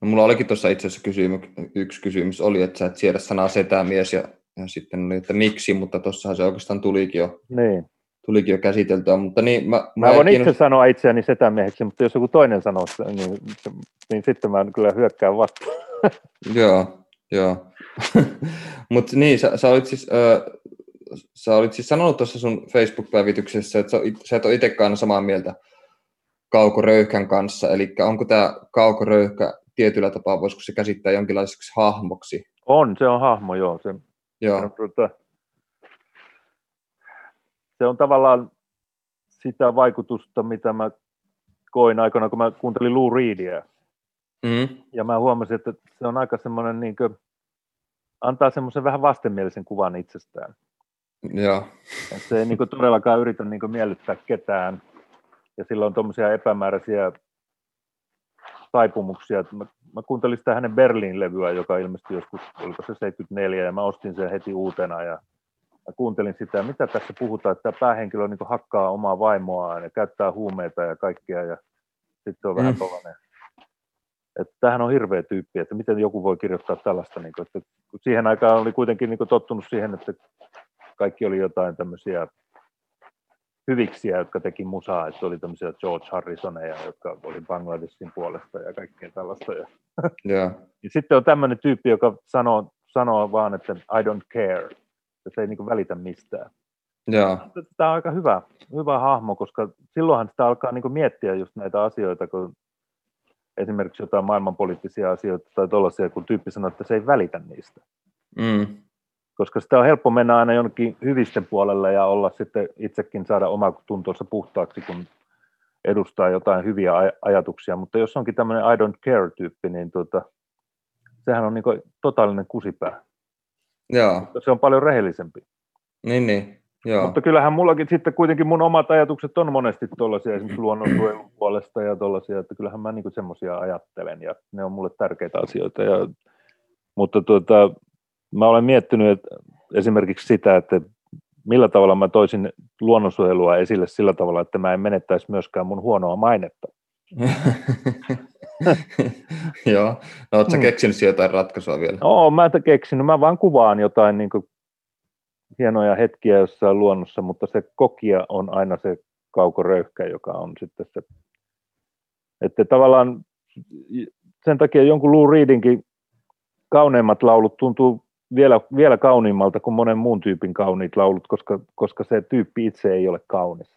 No, mulla olikin tuossa itse asiassa kysymys, yksi kysymys oli, että sä et siedä sanaa setämies ja, ja sitten oli, että miksi, mutta tuossahan se oikeastaan tulikin jo, niin. tulikin jo käsiteltyä. Mutta niin, mä, mä, mä voin kiinnost... itse sanoa itseäni setämieheksi, mutta jos joku toinen sanoo sitä, niin, niin sitten mä kyllä hyökkään vastaan. Joo. Joo, mutta niin, sä, sä, olit siis, äh, sä olit siis sanonut tuossa sun Facebook-päivityksessä, että sä, sä et ole itsekään samaa mieltä Kauko Röyhkän kanssa, eli onko tämä Kauko Röyhkä tietyllä tapaa, voisiko se käsittää jonkinlaiseksi hahmoksi? On, se on hahmo, joo. Se, joo. Se, se on tavallaan sitä vaikutusta, mitä mä koin aikana, kun mä kuuntelin Lou Reedia. Mm-hmm. Ja mä huomasin, että se on aika semmoinen, niin kuin, antaa semmoisen vähän vastenmielisen kuvan itsestään. Yeah. Että se ei niin kuin, todellakaan yritä niin kuin, miellyttää ketään. Ja sillä on tommosia epämääräisiä taipumuksia. Mä, mä kuuntelin sitä hänen Berliin-levyä, joka ilmestyi joskus, oliko se seitsemänkymmentäneljä, ja mä ostin sen heti uutena. Ja mä kuuntelin sitä, mitä tässä puhutaan, että tämä päähenkilö niin kuin, hakkaa omaa vaimoaan ja käyttää huumeita ja kaikkea. Ja sitten se on vähän mm. tollainen. Että tämähän on hirveä tyyppi, että miten joku voi kirjoittaa tällaista. Niin kuin, että siihen aikaan oli kuitenkin niin kuin, tottunut siihen, että kaikki oli jotain tämmöisiä hyviksiä, jotka teki musaa. Että oli tämmöisiä George Harrisoneja, jotka oli Bangladeshin puolesta ja kaikkea tällaista. Yeah. Ja sitten on tämmöinen tyyppi, joka sanoo, sanoo vaan, että I don't care. Että se ei niin kuin, välitä mistään. Yeah. Tämä on aika hyvä, hyvä hahmo, koska silloinhan sitä alkaa niin kuin, miettiä just näitä asioita, kun esimerkiksi jotain maailmanpoliittisia asioita tai tuollaisia, kun tyyppi sanoo, että se ei välitä niistä. Mm. Koska sitä on helppo mennä aina jonnekin hyvisten puolelle ja olla sitten itsekin saada oma tuntonsa puhtaaksi, kun edustaa jotain hyviä aj- ajatuksia. Mutta jos onkin tämmöinen I don't care-tyyppi, niin tuota, sehän on niin kuin totaalinen kusipää. Jaa. Mutta se on paljon rehellisempi. Niin, niin. Joo. Mutta kyllähän mullakin sitten kuitenkin mun omat ajatukset on monesti tuollaisia, esimerkiksi luonnonsuojelun puolesta ja tuollaisia, että kyllähän mä niinku semmoisia ajattelen ja ne on mulle tärkeitä asioita. Ja, mutta tuota, mä olen miettinyt että esimerkiksi sitä, että millä tavalla mä toisin luonnonsuojelua esille sillä tavalla, että mä en menettäisi myöskään mun huonoa mainetta. Joo, no oot sä keksinyt jotain ratkaisua vielä? Joo, mä en keksinyt, mä vaan kuvaan jotain niinku hienoja hetkiä jossain luonnossa, mutta se kokia on aina se Kauko Röyhkä, joka on sitten se, että tavallaan sen takia jonkun Lou Reedinkin kauneimmat laulut tuntuu vielä, vielä kauniimmalta kuin monen muun tyypin kauniit laulut, koska, koska se tyyppi itse ei ole kaunis.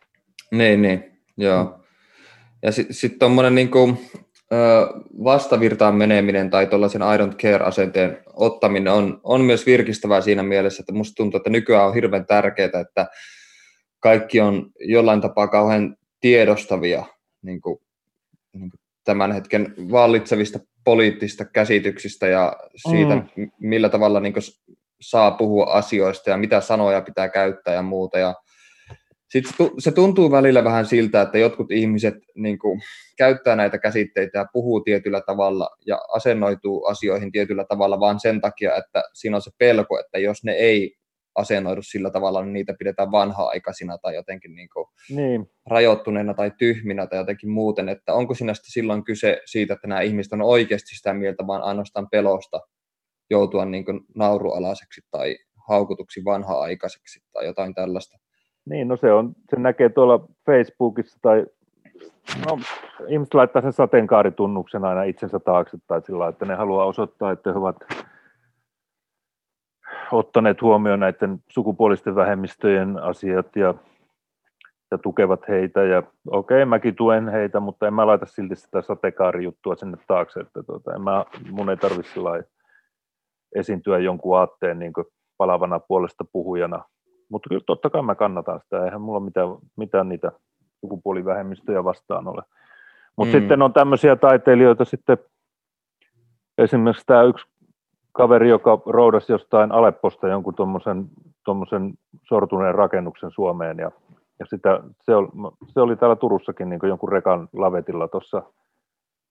Niin, niin, joo. Ja sitten sit tommonen niinku vastavirtaan meneminen tai tuollaisen I don't care-asenteen ottaminen on, on myös virkistävää siinä mielessä, että musta tuntuu, että nykyään on hirveän tärkeää, että kaikki on jollain tapaa kauhean tiedostavia niin kuin, niin kuin tämän hetken vallitsevista poliittisista käsityksistä ja siitä, mm. millä tavalla niin kuin, saa puhua asioista ja mitä sanoja pitää käyttää ja muuta. Ja sitten se tuntuu välillä vähän siltä, että jotkut ihmiset niin kuin, käyttää näitä käsitteitä ja puhuu tietyllä tavalla ja asennoituu asioihin tietyllä tavalla vaan sen takia, että siinä on se pelko, että jos ne ei asennoidu sillä tavalla, niin niitä pidetään vanha-aikaisina tai jotenkin niin kuin niin. rajoittuneena tai tyhminä tai jotenkin muuten. Että onko sinä silloin kyse siitä, että nämä ihmiset on oikeasti sitä mieltä, vaan ainoastaan pelosta joutua niin kuin naurualaiseksi tai haukutuksi vanha-aikaiseksi tai jotain tällaista? Niin, no se on, se näkee tuolla Facebookissa tai no, ihmiset laittaa sen sateenkaaritunnuksen aina itsensä taakse tai sillä, että ne haluaa osoittaa, että he ovat ottaneet huomioon näiden sukupuolisten vähemmistöjen asiat ja, ja tukevat heitä. Ja okei, okay, mäkin tuen heitä, mutta en mä laita silti sitä sateenkaarijuttua sinne taakse. Että tuota, en mä, mun ei tarvitse esiintyä jonkun aatteen niin kuin palavana puolesta puhujana. Mutta kyllä totta kai mä kannatan sitä. Eihän mulla mitään, mitään niitä sukupuolivähemmistöjä vastaan ole. Mutta mm. sitten on tämmöisiä taiteilijoita sitten, esimerkiksi tämä yksi kaveri, joka roudasi jostain Alepposta jonkun tuommoisen, tuommoisen sortuneen rakennuksen Suomeen. Ja, ja sitä, se, oli, se oli täällä Turussakin niin kuin jonkun rekan lavetilla tuossa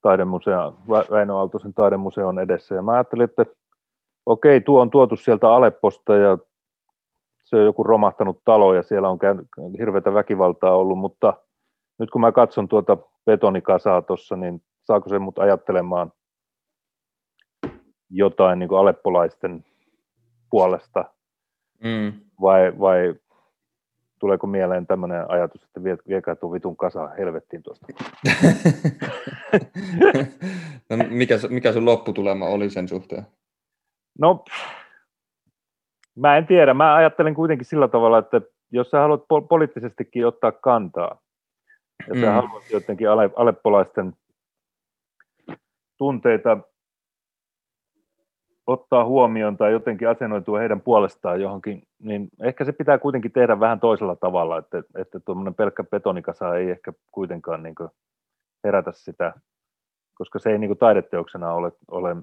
taidemuseon, Väino Aaltosen taidemuseon edessä. Ja mä ajattelin, että okei, tuo on tuotu sieltä Alepposta ja se on joku romahtanut talo ja siellä on käynyt, hirveätä väkivaltaa ollut, mutta nyt kun mä katson tuota betonikasaa tuossa, niin saako se mut ajattelemaan jotain niin kuin aleppolaisten puolesta, mm. vai, vai tuleeko mieleen tämmöinen ajatus, että vie, viekää tuon vitun kasa helvettiin tuosta? No, mikä, mikä sun lopputulema oli sen suhteen? No, mä en tiedä. Mä ajattelen kuitenkin sillä tavalla, että jos sä haluat pol- poliittisestikin ottaa kantaa, ja mm. sä haluat jotenkin ale- aleppolaisten tunteita ottaa huomioon tai jotenkin asennoitua heidän puolestaan johonkin, niin ehkä se pitää kuitenkin tehdä vähän toisella tavalla, että, että tuommoinen pelkkä betonikasa ei ehkä kuitenkaan niin kuin herätä sitä, koska se ei niin kuin taideteoksena ole, ole,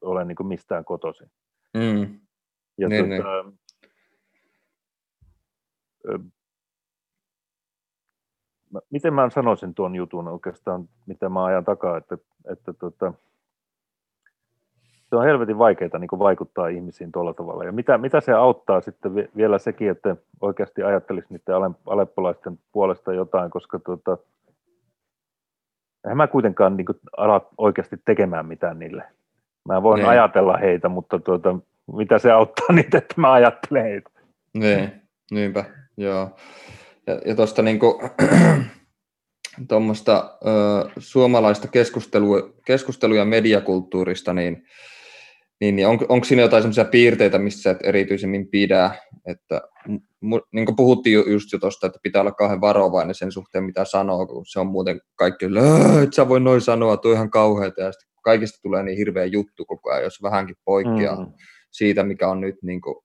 ole niin kuin mistään kotoisin. Mm. Ja niin, tuota, niin. Mä, miten mä sanoisin tuon jutun oikeastaan, mitä mä ajan takaa, että, että tuota, se on helvetin vaikeaa niin kuin vaikuttaa ihmisiin tuolla tavalla. Ja mitä, mitä se auttaa sitten vielä sekin, että oikeasti ajattelisi niiden aleppolaisten puolesta jotain, koska tuota, en mä kuitenkaan niin kuin ala oikeasti tekemään mitään niille. Mä voin niin. ajatella heitä, mutta tuota, mitä se auttaa niitä, että mä ajattelen heitä. Niin, niinpä, joo. Ja, ja tuosta niinku tuommoista suomalaista keskustelua, keskustelua ja mediakulttuurista, niin Niin, niin on, onko siinä jotain semmoisia piirteitä, missä et erityisemmin pidä? Että, mu, niin kuin puhuttiin ju, just jo tuosta, että pitää olla kauhean varovainen sen suhteen, mitä sanoo, kun se on muuten kaikki, että sä voi noin sanoa, tuo on ihan kauheata, ja sitten kaikista tulee niin hirveä juttu koko ajan, jos vähänkin poikkeaa mm-hmm. siitä, mikä on nyt niin kuin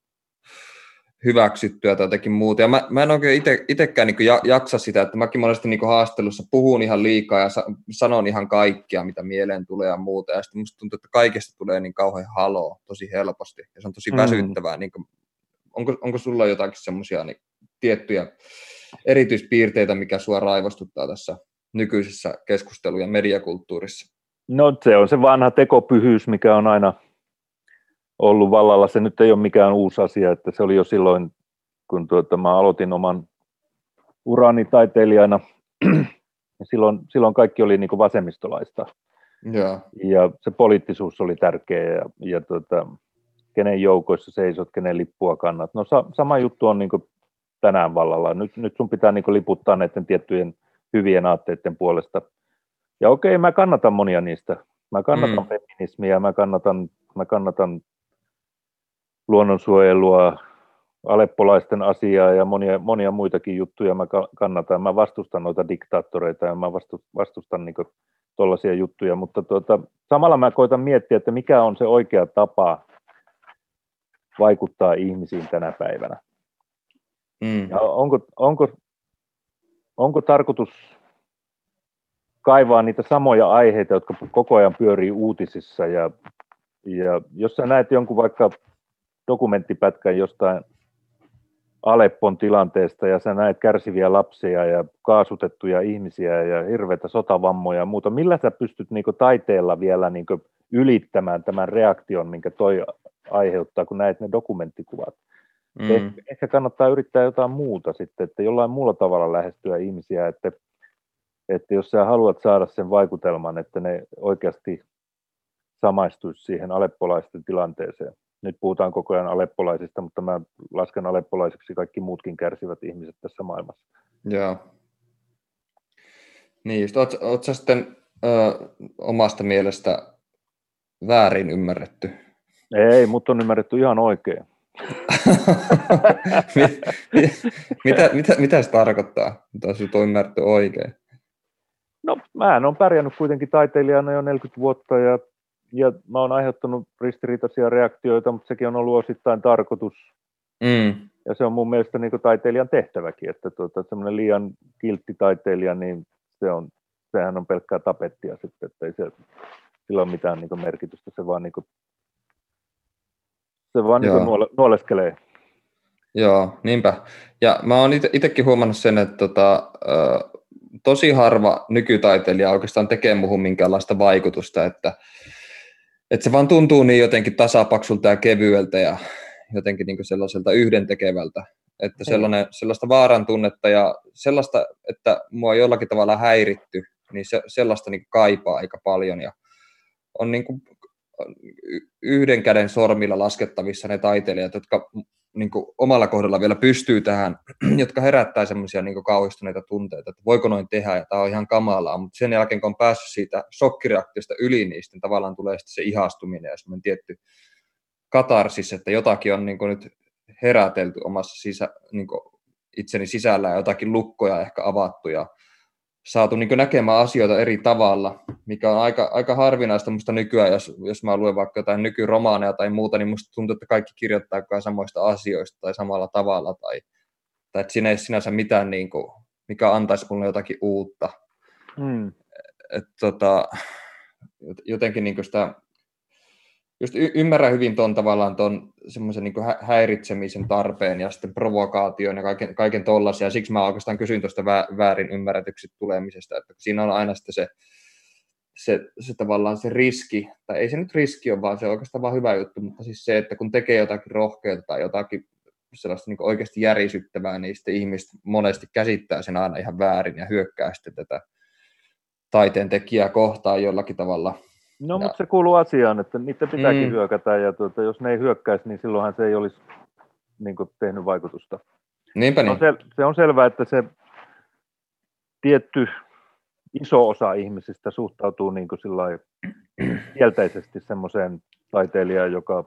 hyväksyttyä tai jotakin muuta. Ja mä, mä en oikein ite, itekään niin kuin jaksa sitä, että mäkin monesti niin kuin haastelussa puhun ihan liikaa ja sa, sanon ihan kaikkia, mitä mieleen tulee ja muuta. Ja sitten musta tuntuu, että kaikesta tulee niin kauhean haloo tosi helposti. Ja se on tosi väsyttävää. Mm. Niin kuin, onko, onko sulla jotakin semmoisia niin, tiettyjä erityispiirteitä, mikä sua raivostuttaa tässä nykyisessä keskustelu- ja mediakulttuurissa? No se on se vanha tekopyhyys, mikä on aina ollut vallalla. Se nyt ei ole mikään uusi asia, että se oli jo silloin, kun tuota, mä aloitin oman urani taiteilijana, ja silloin, silloin kaikki oli niin kuin vasemmistolaista. Yeah. Ja se poliittisuus oli tärkeä, ja, ja tuota, kenen joukoissa seisot, kenen lippua kannat. No sa- sama juttu on niin kuin tänään vallalla. Nyt, nyt sun pitää niin kuin liputtaa näiden tiettyjen hyvien aatteiden puolesta. Ja okei, mä kannatan monia niistä. Mä kannatan mm. feminismiä, mä kannatan, mä kannatan luonnonsuojelua, aleppolaisten asiaa ja monia, monia muitakin juttuja mä kannatan. Mä vastustan noita diktaattoreita ja mä vastustan niinku tollaisia juttuja, mutta tuota, samalla mä koitan miettiä, että mikä on se oikea tapa vaikuttaa ihmisiin tänä päivänä. Mm. Ja onko, onko, onko tarkoitus kaivaa niitä samoja aiheita, jotka koko ajan pyörii uutisissa ja Ja jos sä näet jonkun vaikka dokumenttipätkän jostain Aleppon tilanteesta ja sä näet kärsiviä lapsia ja kaasutettuja ihmisiä ja hirveitä sotavammoja ja muuta, millä sä pystyt niinku taiteella vielä niinku ylittämään tämän reaktion, minkä toi aiheuttaa, kun näet ne dokumenttikuvat? Mm. Ehkä, ehkä kannattaa yrittää jotain muuta sitten, että jollain muulla tavalla lähestyä ihmisiä, että, että jos sä haluat saada sen vaikutelman, että ne oikeasti samaistuisi siihen aleppolaisten tilanteeseen. Nyt puhutaan koko ajan aleppolaisista, mutta mä lasken aleppolaiseksi kaikki muutkin kärsivät ihmiset tässä maailmassa. Joo. Niin just, oot, oot sä sitten ö, omasta mielestä väärin ymmärretty? Ei, mut on ymmärretty ihan oikein. mit, mit, mitä, mitä, mitä se tarkoittaa, että sinut on ymmärretty oikein? No, mä en ole pärjännyt kuitenkin taiteilijana jo neljäkymmentä vuotta ja, ja mä oon aiheuttanut ristiriitaisia reaktioita, mutta sekin on ollut osittain tarkoitus. Mm. Ja se on mun mielestä niin kuin taiteilijan tehtäväkin, että tuota, semmoinen liian kiltti taiteilija, niin se on, sehän on pelkkää tapettia sitten, että ei se, sillä ole mitään niin kuin merkitystä, se vaan niin kuin Se vaan niin nuole, nuoleskelee. Joo, niinpä. Ja mä oon itsekin huomannut sen, että tota, ö, tosi harva nykytaiteilija oikeastaan tekee muuhun minkäänlaista vaikutusta, että, että se vaan tuntuu niin jotenkin tasapaksulta ja kevyeltä ja jotenkin niin kuin sellaiselta yhdentekevältä. Että sellainen, sellaista vaaran tunnetta ja sellaista, että mua jollakin tavalla häiritty, niin se, sellaista niin kaipaa aika paljon ja on niin kuin yhden käden sormilla laskettavissa ne taiteilijat, jotka niin kuin omalla kohdalla vielä pystyy tähän, jotka herättää semmoisia niin kuin kauhistuneita tunteita, että voiko noin tehdä, ja tämä on ihan kamalaa, mutta sen jälkeen, kun on päässyt siitä shokkireaktiosta yli, niin sitten tavallaan tulee sitten se ihastuminen ja semmoinen tietty katarsis, että jotakin on niin kuin nyt herätelty omassa sisä, niin kuin itseni sisällä, ja jotakin lukkoja ehkä avattu, ja saatu niin näkemään asioita eri tavalla, mikä on aika, aika harvinaista musta nykyään, jos, jos mä luen vaikka jotain nykyromaaneja tai muuta, niin musta tuntuu, että kaikki kirjoittaa samoista asioista tai samalla tavalla, tai, tai että siinä ei sinänsä mitään, niin kuin, mikä antaisi mulle jotakin uutta. Mm. Et, tota, jotenkin niin sitä, just y- ymmärrän hyvin tuon tavallaan tuon semmoisen niin häiritsemisen tarpeen ja sitten provokaation ja kaiken, kaiken tollaisia. Siksi mä oikeastaan kysyin tuosta väärin ymmärretyksi tulemisesta, että siinä on aina sitten se, se, se tavallaan se riski, tai ei se nyt riski ole, vaan se on oikeastaan vaan hyvä juttu, mutta siis se, että kun tekee jotakin rohkeutta tai jotakin sellaista niin oikeasti järisyttävää, niin sitten ihmiset monesti käsittää sen aina ihan väärin ja hyökkää sitten tätä taiteen tekijää kohtaan jollakin tavalla. No, mutta se kuuluu asiaan, että niitä pitääkin mm. hyökätä, ja tuota, jos ne ei hyökkäisi, niin silloinhan se ei olisi niin kuin tehnyt vaikutusta. Niinpä niin. Se on, sel- se on selvää, että se tietty iso osa ihmisistä suhtautuu niin kuin sillain kielteisesti semmoiseen taiteilijaan, joka,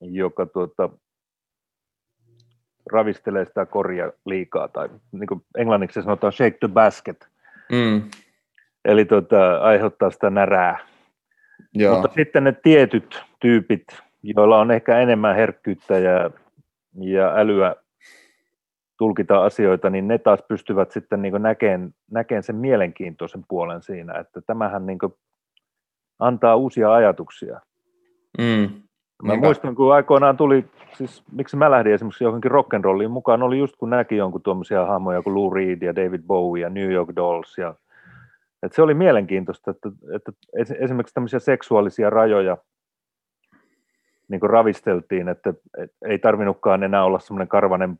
joka tuota, ravistelee sitä koria liikaa, tai niin kuin englanniksi sanotaan shake the basket. Mm. Eli tuota, aiheuttaa sitä närää. Joo. Mutta sitten ne tietyt tyypit, joilla on ehkä enemmän herkkyyttä ja, ja älyä tulkita asioita, niin ne taas pystyvät sitten niin näkemään, näkemään sen mielenkiintoisen puolen siinä, että tämähän niin antaa uusia ajatuksia. Mm. Mä Niinpä. muistan, kun aikoinaan tuli, siis miksi mä lähdin esimerkiksi johonkin rock'n'rolliin mukaan, oli just kun näki jonkun tuommoisia hahmoja kuin Lou Reed ja David Bowie ja New York Dolls ja Et se oli mielenkiintoista, että, että esimerkiksi tämmöisiä seksuaalisia rajoja niin kuin ravisteltiin, että et ei tarvinnutkaan enää olla semmoinen karvainen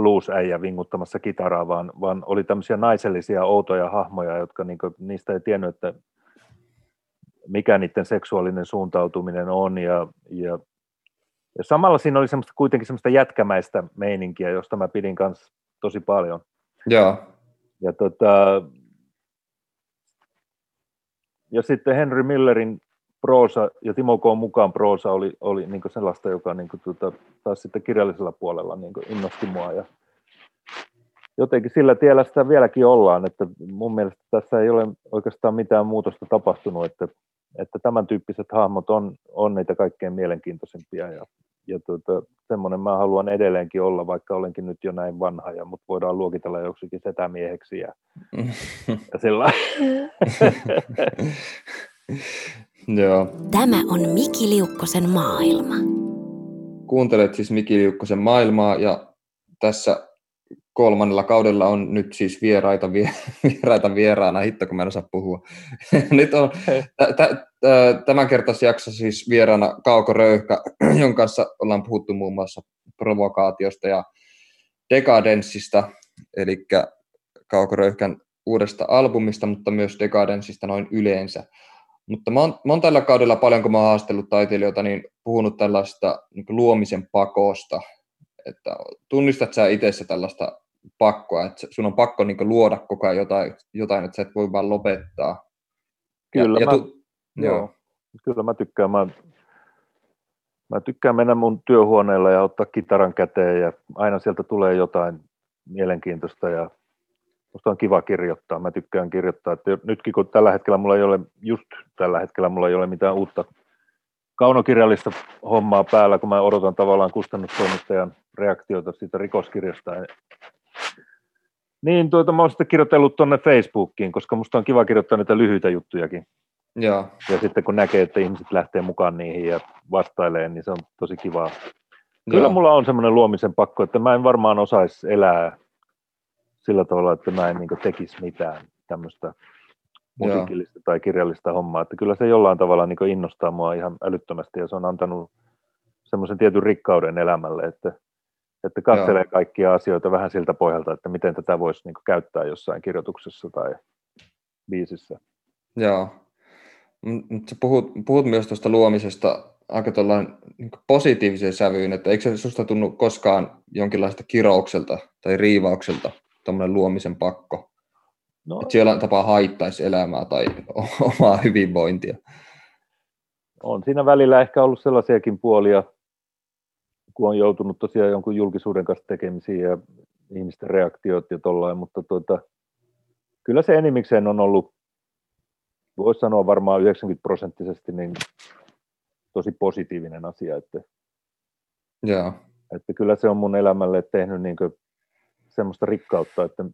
blues-äijä vinguttamassa kitaraa, vaan, vaan oli tämmöisiä naisellisia outoja hahmoja, jotka niin kuin, niistä ei tiennyt, että mikä niiden seksuaalinen suuntautuminen on. Ja, ja, ja samalla siinä oli semmoista, kuitenkin semmoista jätkämäistä meininkiä, josta mä pidin kanssa tosi paljon. Joo. Ja tota... Ja sitten Henry Millerin proosa ja Timo K. Mukaan proosa oli, oli niin kuin sellaista, joka niin kuin tuota, taas sitten kirjallisella puolella niin kuin innosti mua. Ja jotenkin sillä tiellä sitä vieläkin ollaan, että mun mielestä tässä ei ole oikeastaan mitään muutosta tapahtunut, että, että tämän tyyppiset hahmot on, on niitä kaikkein mielenkiintoisimpia. Ja, ja tuota, semmoinen mä haluan edelleenkin olla, vaikka olenkin nyt jo näin vanha, ja mut voidaan luokitella joksikin setämieheksi ja, ja sillä Joo. Tämä on Miki Liukkosen maailma. Kuuntelet siis Miki Liukkosen maailmaa, ja tässä kolmannella kaudella on nyt siis vieraita, vie, vieraita vieraana. Hitto, kun mä en osaa puhua. Nyt on t- t- tämän kertaisessa jaksossa siis vieraana Kauko Röyhkä, jonka kanssa ollaan puhuttu muun muassa provokaatiosta ja Dekadenssista, eli Kauko Röyhkän uudesta albumista, mutta myös Dekadenssista noin yleensä. Mutta mä oon, mä oon tällä kaudella paljon, kun mä oon haastellut taiteilijoita, niin puhunut tällaista niin kuin luomisen pakosta, että tunnistat sä itsessä tällaista pakkoa, että sun on pakko niin kuin luoda koko ajan jotain, jotain, että sä et voi vaan lopettaa. Kyllä, ja, ja tu- mä, joo. Joo. Kyllä mä tykkään. Mä, mä tykkään mennä mun työhuoneella ja ottaa kitaran käteen ja aina sieltä tulee jotain mielenkiintoista ja musta on kiva kirjoittaa. Mä tykkään kirjoittaa. Että nytkin kun tällä hetkellä mulla ei ole, just tällä hetkellä mulla ei ole mitään uutta kaunokirjallista hommaa päällä, kun mä odotan tavallaan kustannustoimittajan reaktioita siitä rikoskirjasta. Niin, tuota, mä oon sitten kirjoitellut tuonne Facebookiin, koska musta on kiva kirjoittaa niitä lyhyitä juttujakin. Joo. Ja sitten kun näkee, että ihmiset lähtee mukaan niihin ja vastailee, niin se on tosi kivaa. Joo. Kyllä mulla on semmoinen luomisen pakko, että mä en varmaan osaisi elää sillä tavalla, että mä en niin kuin tekisi mitään tämmöistä musiikillista tai kirjallista hommaa. Että kyllä se jollain tavalla niin kuin innostaa mua ihan älyttömästi ja se on antanut semmoisen tietyn rikkauden elämälle, että Että katselee kaikkia asioita vähän siltä pohjalta, että miten tätä voisi niin kuin käyttää jossain kirjoituksessa tai biisissä. Joo. Sä puhut, puhut myös tuosta luomisesta aika tuollainen niin kuin positiiviseen sävyyn, että eikö se susta tunnu koskaan jonkinlaista kiroukselta tai riivaukselta, tuommoinen luomisen pakko? No, että siellä tapaa haittaisi elämää tai omaa hyvinvointia. On siinä välillä ehkä ollut sellaisiakin puolia, kun on joutunut tosiaan jonkun julkisuuden kanssa tekemisiin ja ihmisten reaktiot ja tollain, mutta tuota, kyllä se enimmikseen on ollut, voisi sanoa varmaan yhdeksänkymmentä prosenttisesti, niin tosi positiivinen asia, että, yeah. että kyllä se on mun elämälle tehnyt niin kuin semmoista rikkautta, että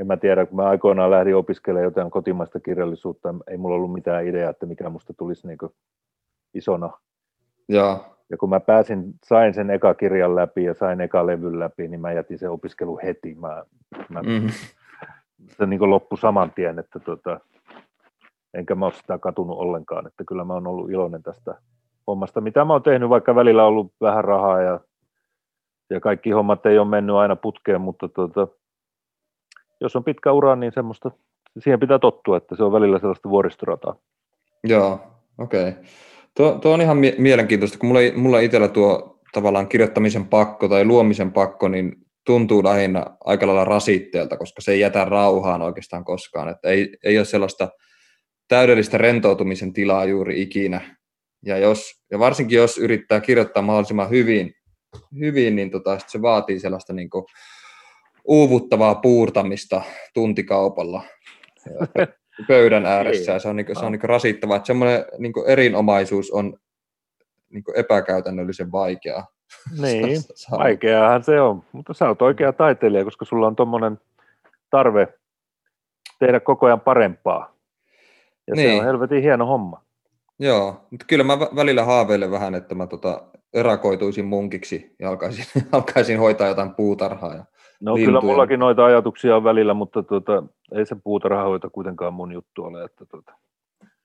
en mä tiedä, kun mä aikoinaan lähdin opiskelemaan jotain kotimaista kirjallisuutta, ei mulla ollut mitään ideaa, että mikä musta tulisi niin kuin isona. Yeah. Ja kun mä pääsin, sain sen eka kirjan läpi ja sain eka levyn läpi, niin mä jätin sen opiskelun heti. Mä, mä, mm. Se niin kuin loppui saman tien, että tota, enkä mä ole sitä katunut ollenkaan. Että kyllä mä oon ollut iloinen tästä hommasta, mitä mä oon tehnyt, vaikka välillä on ollut vähän rahaa ja, ja kaikki hommat ei ole mennyt aina putkeen, mutta tota, jos on pitkä ura, niin semmoista, siihen pitää tottua, että se on välillä sellaista vuoristorataa. Joo, okei. Okay. Tuo, tuo on ihan mie- mielenkiintoista, kun mulla, mulla itsellä tuo tavallaan kirjoittamisen pakko tai luomisen pakko, niin tuntuu lähinnä aika lailla rasitteelta, koska se ei jätä rauhaan oikeastaan koskaan. Että ei, ei ole sellaista täydellistä rentoutumisen tilaa juuri ikinä. Ja, jos, ja varsinkin jos yrittää kirjoittaa mahdollisimman hyvin, hyvin niin tota, se vaatii sellaista niin kuin uuvuttavaa puurtamista tuntikaupalla. Pöydän ääressä, ja se on, niinku, se on niinku rasittavaa, että semmoinen niinku erinomaisuus on niinku epäkäytännöllisen vaikeaa. Niin, vaikeaahan se on, mutta sä oot oikea taiteilija, koska sulla on tommoinen tarve tehdä koko ajan parempaa, ja niin. Se on helvetin hieno homma. Joo, mutta kyllä mä välillä haaveilen vähän, että mä tota erakoituisin munkiksi ja alkaisin, alkaisin hoitaa jotain puutarhaa ja no lintuja. Kyllä mullakin noita ajatuksia on välillä, mutta tuota, ei se puutarhahoito kuitenkaan mun juttu ole. Että tuota.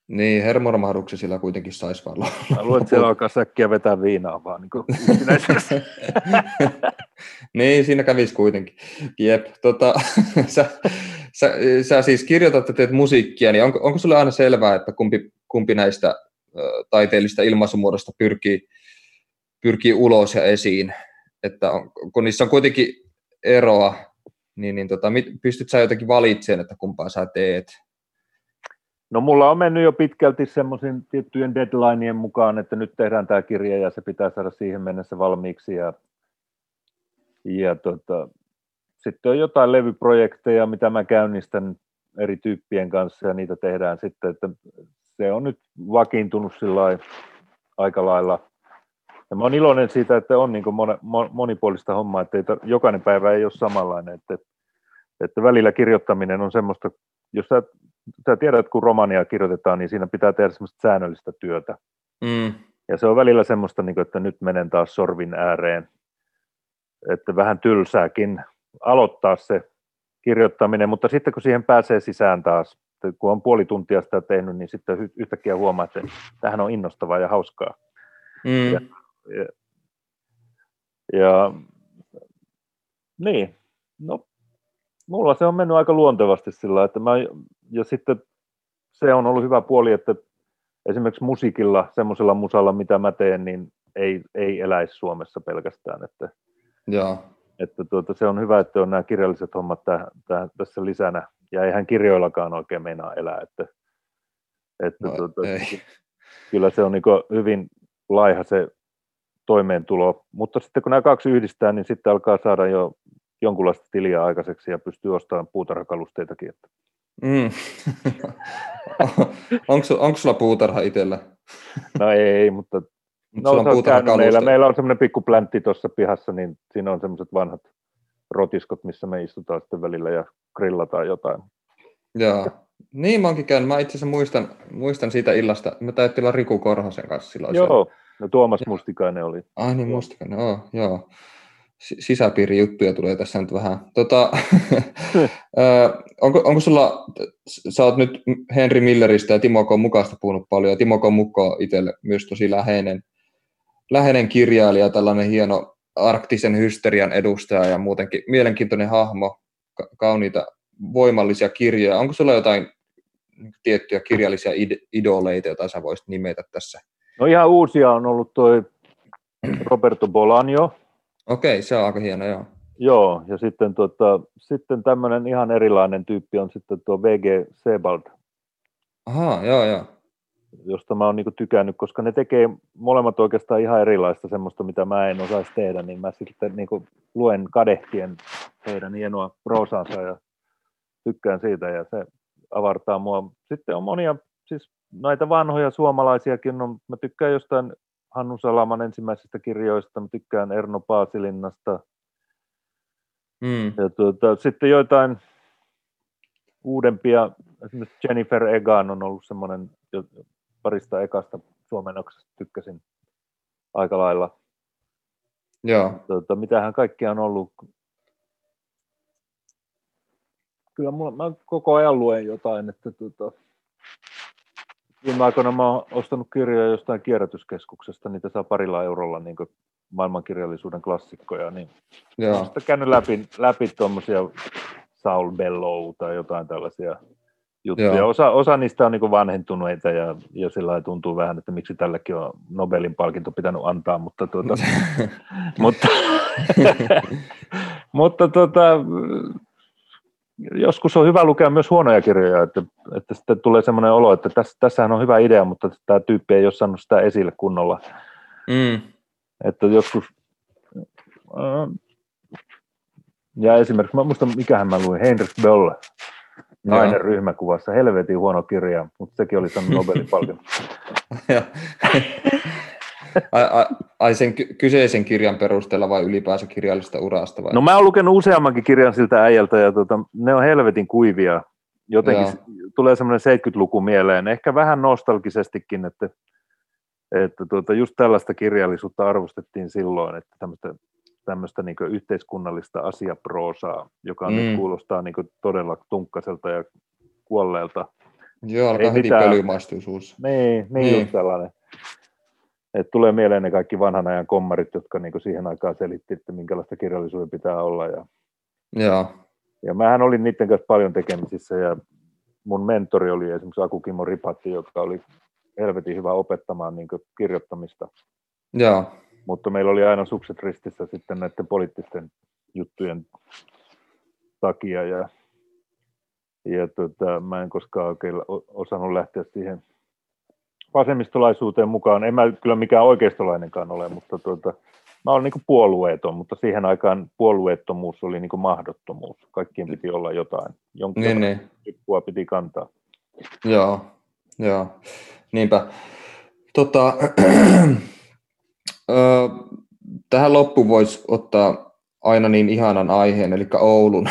Niin, hermoromahduksella sillä kuitenkin saisi vaan loppua. Mä luulen, että siellä alkaa säkkiä vetää viinaa vaan. Niin, kuin niin siinä kävisi kuitenkin. Jep, tota, sä, sä, sä siis kirjoitat ja teet musiikkia, niin onko, onko sulle aina selvää, että kumpi, kumpi näistä ä, taiteellista ilmaisumuodosta pyrkii, pyrkii ulos ja esiin? Että on, kun niissä on kuitenkin eroa, niin, niin tota, pystyt sä jotenkin valitsemaan, että kumpaa sä teet? No mulla on mennyt jo pitkälti semmoisen tiettyjen deadlineien mukaan, että nyt tehdään tämä kirja ja se pitää saada siihen mennessä valmiiksi. Ja, ja tota, sitten on jotain levyprojekteja, mitä mä käynnistän eri tyyppien kanssa ja niitä tehdään sitten, että se on nyt vakiintunut sillä aika lailla. Ja mä oon iloinen siitä, että on niin kuin monipuolista hommaa, että ei tar- jokainen päivä ei ole samanlainen, että, että välillä kirjoittaminen on semmoista, jos sä, sä tiedät, kun romania kirjoitetaan, niin siinä pitää tehdä semmoista säännöllistä työtä. Mm. Ja se on välillä semmoista, niin kuin, että nyt menen taas sorvin ääreen, että vähän tylsääkin aloittaa se kirjoittaminen, mutta sitten kun siihen pääsee sisään taas, kun on puoli tuntia sitä tehnyt, niin sitten yhtäkkiä huomaa, että tämähän on innostavaa ja hauskaa. Mm. Ja, Ja, Ja niin, no mulla se on mennyt aika luontevasti sillä, että mä, ja sitten se on ollut hyvä puoli, että esimerkiksi musiikilla, semmoisella musalla, mitä mä teen, niin ei, ei eläisi Suomessa pelkästään, että, joo. Että tuota, se on hyvä, että on nämä kirjalliset hommat täh, täh, tässä lisänä, ja eihän kirjoillakaan oikein meinaa elää, että, että no, tuota, kyllä se on niin kuin hyvin laiha se toimeentulo, mutta sitten kun nämä kaksi yhdistää, niin sitten alkaa saada jo jonkunlaista tiliä aikaiseksi ja pystyy ostamaan puutarhakalusteitakin. Mm. Onko, onko sulla puutarha itsellä? No ei, mutta no, on meillä, meillä on semmoinen pikku pläntti tuossa pihassa, niin siinä on semmoiset vanhat rotiskot, missä me istutaan sitten välillä ja grillataan jotain. Joo, niin mä oonkin käynyt. Mä itse asiassa muistan, muistan siitä illasta. Mä täytti olla Riku Korhosen kanssa silloin. Joo, no Tuomas Mustikainen oli. Ah niin, Mustikainen, joo, joo. Sisäpiirijuttuja tulee tässä nyt vähän. Tota, onko, onko sulla, sä oot nyt Henry Milleristä ja Timo K. Mukaasta puhunut paljon, ja Timo K. Mukaan on itselle myös tosi läheinen, läheinen kirjailija, tällainen hieno arktisen hysterian edustaja ja muutenkin mielenkiintoinen hahmo, kauniita voimallisia kirjoja. Onko sulla jotain tiettyjä kirjallisia id- idoleita, joita sä voisit nimetä tässä? No ihan uusia on ollut toi Roberto Bolaño. Okei, se on aika hieno, joo. Joo, ja sitten, tuota, sitten tämmöinen ihan erilainen tyyppi on sitten tuo V G Sebald. Aha, joo, joo. Josta mä oon niinku tykännyt, koska ne tekee molemmat oikeastaan ihan erilaista semmoista, mitä mä en osaisi tehdä, niin mä sitten niinku luen kadehtien heidän hienoa proosansa ja tykkään siitä, ja se avartaa mua. Sitten on monia, siis näitä vanhoja suomalaisiakin on, mä tykkään jostain Hannu Salaman ensimmäisistä kirjoista, mä tykkään Erno Paasilinnasta. Mm. Ja tuota, sitten joitain uudempia, esimerkiksi Jennifer Egan on ollut semmoinen, parista ekasta suomennoksesta tykkäsin aika lailla. Joo. Tuota, mitähän kaikkia on ollut. Kyllä mulla, mä koko ajan luen jotain, että tuota... Viime aikoina mä oon ostanut kirjoja jostain kierrätyskeskuksesta, niitä saa parilla eurolla niin maailmankirjallisuuden klassikkoja, niin joo. Olen sitten käynyt läpi, läpi tuommoisia Saul Bellow tai jotain tällaisia juttuja. Osa, osa niistä on niin vanhentuneita ja, ja sillä lailla tuntuu vähän, että miksi tälläkin on Nobelin palkinto pitänyt antaa, mutta, tuota, mutta, mutta tuota, joskus on hyvä lukea myös huonoja kirjoja, että, että sitten tulee semmoinen olo, että tässä, tässähän on hyvä idea, mutta tämä tyyppi ei ole saanut sitä esille kunnolla. Mm. Että joskus, ja esimerkiksi, mä muistan, mikähän mä luin, Heinrich Böll, Nainen Jaa. Ryhmäkuvassa, helvetin huono kirja, mutta sekin oli saanut Nobelin palkinnon. Ai, ai sen kyseisen kirjan perusteella vai ylipäänsä kirjallista urasta? Vai? No mä oon lukenut useammankin kirjan siltä äijältä ja tuota, ne on helvetin kuivia. Jotenkin Joo. tulee semmoinen seitsemänkymmentäluku mieleen, ehkä vähän nostalgisestikin, että, että tuota, just tällaista kirjallisuutta arvostettiin silloin, että tämmöistä, tämmöistä niin kuin yhteiskunnallista asiaproosaa, joka mm. nyt kuulostaa niin kuin todella tunkkaselta ja kuolleelta. Joo, alkaa heti pölymaistua suussa. Niin, niin mm. just tällainen. Et tulee mieleen ne kaikki vanhan ajan kommarit, jotka niinku siihen aikaan selitti, että minkälaista kirjallisuuden pitää olla. Ja, ja. ja mähän olin niiden kanssa paljon tekemisissä ja mun mentori oli esimerkiksi Aku-Kimmo Ripatti, joka oli helvetin hyvä opettamaan niinku kirjoittamista. Ja. Mutta meillä oli aina sukset ristissä sitten näiden poliittisten juttujen takia. Ja, ja tota, mä en koskaan oikein osannut lähteä siihen vasemmistolaisuuteen mukaan. En mä kyllä mikään oikeistolainenkaan ole, mutta tuota, mä olen niin puolueeton, mutta siihen aikaan puolueettomuus oli niin mahdottomuus. Kaikkien piti olla jotain. Jonkun niin, niin. Tippua piti kantaa. Joo, joo. Niinpä. Tota, äh, tähän loppuun voisi ottaa aina niin ihanan aiheen, eli Oulun,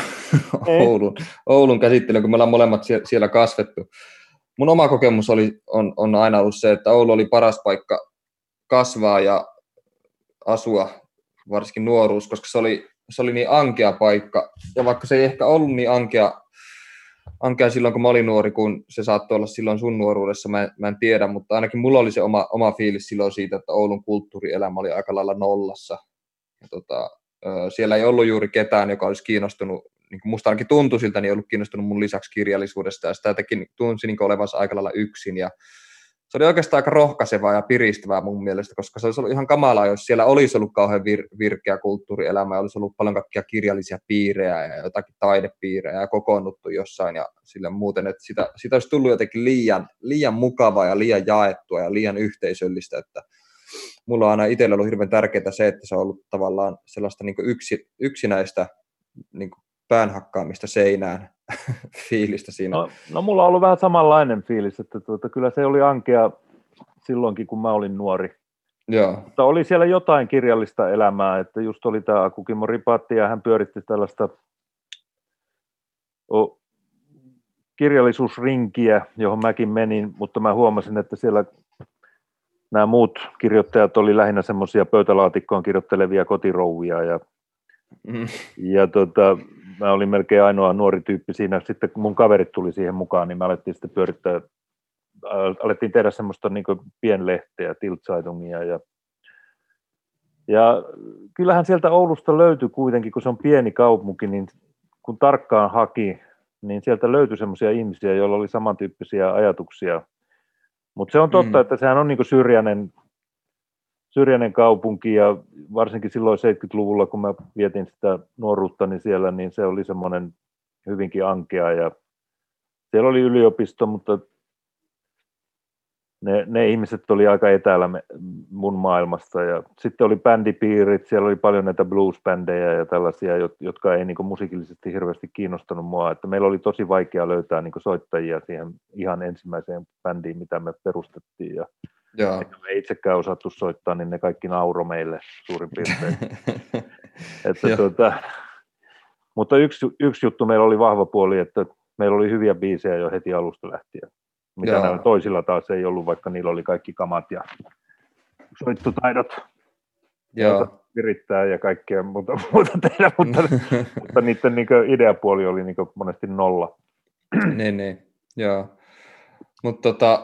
Oulun, Oulun käsittelyyn, kun me ollaan molemmat siellä kasvettu. Mun oma kokemus oli, on, on aina ollut se, että Oulu oli paras paikka kasvaa ja asua, varsinkin nuoruus, koska se oli, se oli niin ankea paikka. Ja vaikka se ei ehkä ollut niin ankea, ankea silloin, kun mä olin nuori, kun se saattoi olla silloin sun nuoruudessa, mä en, mä en tiedä, mutta ainakin mulla oli se oma, oma fiilis silloin siitä, että Oulun kulttuurielämä oli aika lailla nollassa. ja tota, siellä ei ollut juuri ketään, joka olisi kiinnostunut, niin kuin musta ainakin tuntui siltä, niin ei ollut kiinnostunut mun lisäksi kirjallisuudesta, ja sitä teki, tunsi niin kuin olevansa aika lailla yksin, ja se oli oikeastaan aika rohkaisevaa ja piristävää mun mielestä, koska se olisi ollut ihan kamalaa, jos siellä olisi ollut kauhean vir- virkeä kulttuurielämä, ja olisi ollut paljon kaikkia kirjallisia piirejä ja jotakin taidepiirejä ja kokoonnuttu jossain ja sille muuten, että sitä, sitä olisi tullut jotenkin liian, liian mukavaa ja liian jaettua ja liian yhteisöllistä, että mulla on aina itsellä ollut hirveän tärkeää se, että se on ollut tavallaan sellaista niin kuin yksi, yksinäistä niin kuin päänhakkaamista seinään fiilistä siinä. No, no mulla on ollut vähän samanlainen fiilis, että tuota, kyllä se oli ankea silloinkin, kun mä olin nuori. Joo. Mutta oli siellä jotain kirjallista elämää, että just oli tämä Aku-Kimmo Ripatti ja hän pyöritti tällaista o, kirjallisuusrinkiä, johon mäkin menin, mutta mä huomasin, että siellä nämä muut kirjoittajat oli lähinnä semmoisia pöytälaatikkoon kirjoittelevia kotirouvia ja mm. ja tota, mä olin melkein ainoa nuori tyyppi siinä. Sitten kun mun kaverit tuli siihen mukaan, niin me alettiin sitten pyörittää, alettiin tehdä semmoista niin kuin pienlehteä, Tiltzeitungia. Ja, ja kyllähän sieltä Oulusta löytyi kuitenkin, kun se on pieni kaupunki, niin kun tarkkaan haki, niin sieltä löytyi semmoisia ihmisiä, joilla oli samantyyppisiä ajatuksia. Mutta se on totta, mm. että sehän on niin kuin syrjäinen, syrjäinen kaupunki ja varsinkin silloin seitsemänkymmentäluvulla, kun mä vietin sitä nuoruuttani siellä, niin se oli semmoinen hyvinkin ankea ja siellä oli yliopisto, mutta ne, ne ihmiset oli aika etäällä mun maailmasta ja sitten oli bändipiirit, siellä oli paljon näitä blues-bändejä ja tällaisia, jotka ei niin kuin musiikillisesti hirveästi kiinnostanut mua, että meillä oli tosi vaikea löytää niin kuin soittajia siihen ihan ensimmäiseen bändiin, mitä me perustettiin ja joo. Eikä me itsekään osattu soittaa, niin ne kaikki nauro meille suurin piirtein. että tuota, mutta yksi, yksi juttu meillä oli vahva puoli, että meillä oli hyviä biisejä jo heti alusta lähtien. Mitä näillä toisilla taas ei ollut, vaikka niillä oli kaikki kamat ja soittotaidot. Joo. Virittää ja kaikkea muuta, muuta tehdä, mutta, mutta niiden niin kuin ideapuoli oli niin kuin monesti nolla. niin, niin. Joo. Mutta tota...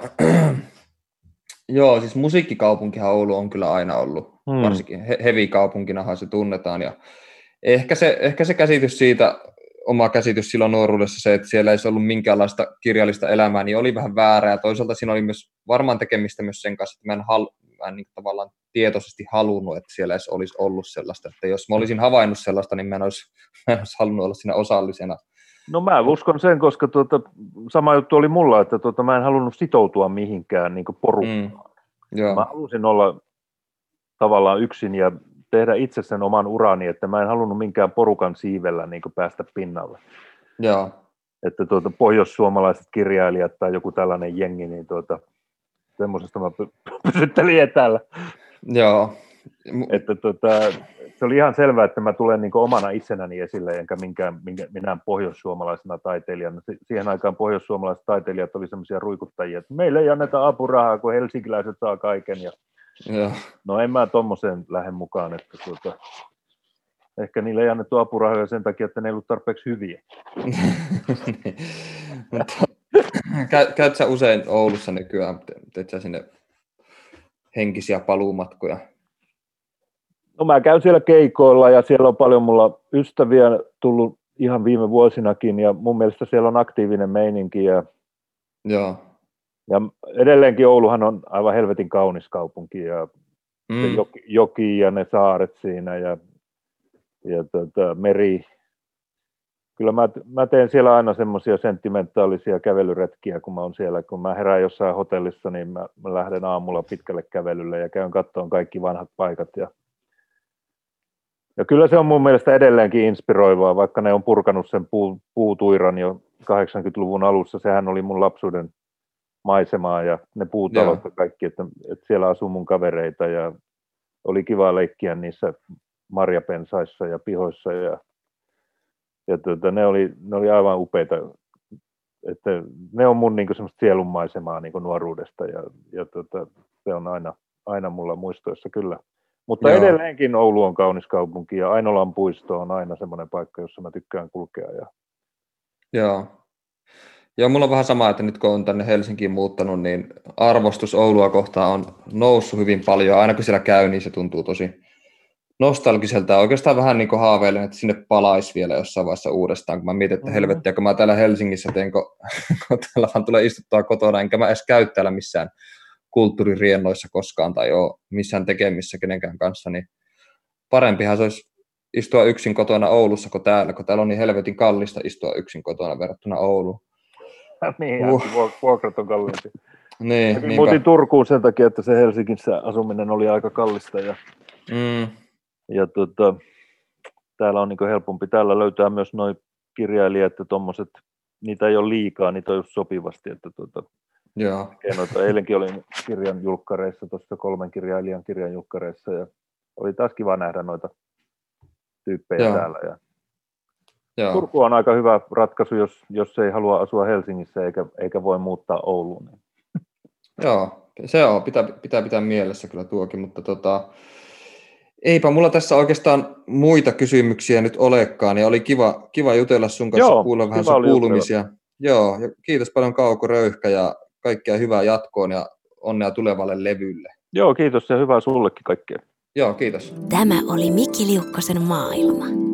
Joo, siis musiikkikaupunkihan Oulu on kyllä aina ollut, hmm. varsinkin he- hevikaupunkinahan se tunnetaan. Ja ehkä, se, ehkä se käsitys siitä, oma käsitys silloin nuoruudessa se, että siellä ei ollut minkäänlaista kirjallista elämää, niin oli vähän väärää. Toisaalta siinä oli myös varmaan tekemistä myös sen kanssa, että mä en, hal- mä en niin tavallaan tietoisesti halunnut, että siellä edes olisi ollut sellaista. Että jos mä olisin havainnut sellaista, niin mä en olisi, mä en olisi halunnut olla siinä osallisena. No mä uskon sen, koska tuota, sama juttu oli mulla, että tuota, mä en halunnut sitoutua mihinkään niin kuin porukkaan. Mm, mä halusin olla tavallaan yksin ja tehdä itse sen oman urani, että mä en halunnut minkään porukan siivellä niin kuin päästä pinnalle. Joo. Että tuota, pohjoissuomalaiset kirjailijat tai joku tällainen jengi, niin tuota, semmoisesta mä pysyttelin etäällä. Joo. Että tota, se oli ihan selvää, että mä tulen niin kuin omana itsenäni esille, enkä minkään, minään pohjoissuomalaisena taiteilijana. Siihen aikaan pohjoissuomalaiset taiteilijat oli semmoisia ruikuttajia, että meille ei anneta apurahaa, kun helsinkiläiset saa kaiken. Ja... Ja. No en mä tommoseen lähde mukaan, että tuota, ehkä niille ei annettu apurahaa sen takia, että ne ei ollut tarpeeksi hyviä. Käyt sä usein Oulussa nykyään, teet sä sinne henkisiä paluumatkoja? No mä käyn siellä keikoilla ja siellä on paljon mulla ystäviä tullut ihan viime vuosinakin ja mun mielestä siellä on aktiivinen meininki. Ja, ja. ja edelleenkin Ouluhan on aivan helvetin kaunis kaupunki ja mm. se joki, joki ja ne saaret siinä ja, ja tota, meri. Kyllä mä, mä teen siellä aina semmoisia sentimentaalisia kävelyretkiä, kun mä oon siellä. Kun mä herään jossain hotellissa, niin mä, mä lähden aamulla pitkälle kävelylle ja käyn katsomaan kaikki vanhat paikat. Ja Ja kyllä se on mun mielestä edelleenkin inspiroivaa, vaikka ne on purkanut sen puu, puutuiran jo kahdeksankymmentäluvun alussa. Sehän oli mun lapsuuden maisemaa ja ne puutalot ja kaikki, että, että siellä asuu mun kavereita ja oli kiva leikkiä niissä marjapensaissa ja pihoissa. Ja, ja tuota, ne, oli, ne oli aivan upeita, että ne on mun niin kuin semmoista sielun maisemaa niin kuin nuoruudesta ja, ja tuota, se on aina, aina mulla muistoissa kyllä. Mutta joo. Edelleenkin Oulu on kaunis kaupunki ja Ainolan puisto on aina semmoinen paikka, jossa mä tykkään kulkea. Ja... Joo. Joo, mulla on vähän sama, että nyt kun on tänne Helsinkiin muuttanut, niin arvostus Oulua kohtaan on noussut hyvin paljon. Aina kun siellä käy, niin se tuntuu tosi nostalgiselta. Oikeastaan vähän niin kuin haaveilen, että sinne palaisi vielä jossain vaiheessa uudestaan, kun mä mietin, että helvettiä, kun mä täällä Helsingissä teen, kun, kun täällä vaan tulee istuttaa kotona, enkä mä edes käy täällä missään kulttuuririennoissa koskaan tai ole missään tekemissä kenenkään kanssa, niin parempihan se olisi istua yksin kotona Oulussa kuin täällä, kun täällä on niin helvetin kallista istua yksin kotona verrattuna Ouluun. Niin, uh. vuokrat on kalliimpi. Niin, niin muutin Turkuun sen takia, että se Helsingissä asuminen oli aika kallista ja, mm. ja tuota, täällä on niin kuin helpompi. Täällä löytää myös nuo kirjailijat ja tommoset, niitä ei ole liikaa, niitä on just sopivasti. Että tuota, noita. Eilenkin olin kirjan julkkareissa, tuossa kolmen kirjailijan kirjan julkkareissa ja oli taas kiva nähdä noita tyyppejä Joo. täällä. Ja Joo. Turku on aika hyvä ratkaisu, jos, jos ei halua asua Helsingissä eikä, eikä voi muuttaa Ouluun. Niin. Joo, se on. Pitää, pitää pitää mielessä kyllä tuokin, mutta tota, eipä mulla tässä oikeastaan muita kysymyksiä nyt olekaan. Ja oli kiva, kiva jutella sun kanssa, Joo, kuulla vähän sun kuulumisia. Jutella. Joo, ja kiitos paljon Kauko Röyhkä ja kaikkea hyvää jatkoon ja onnea tulevalle levylle. Joo, kiitos ja hyvää sullekin kaikkea. Joo, kiitos. Tämä oli Miki Liukkosen maailma.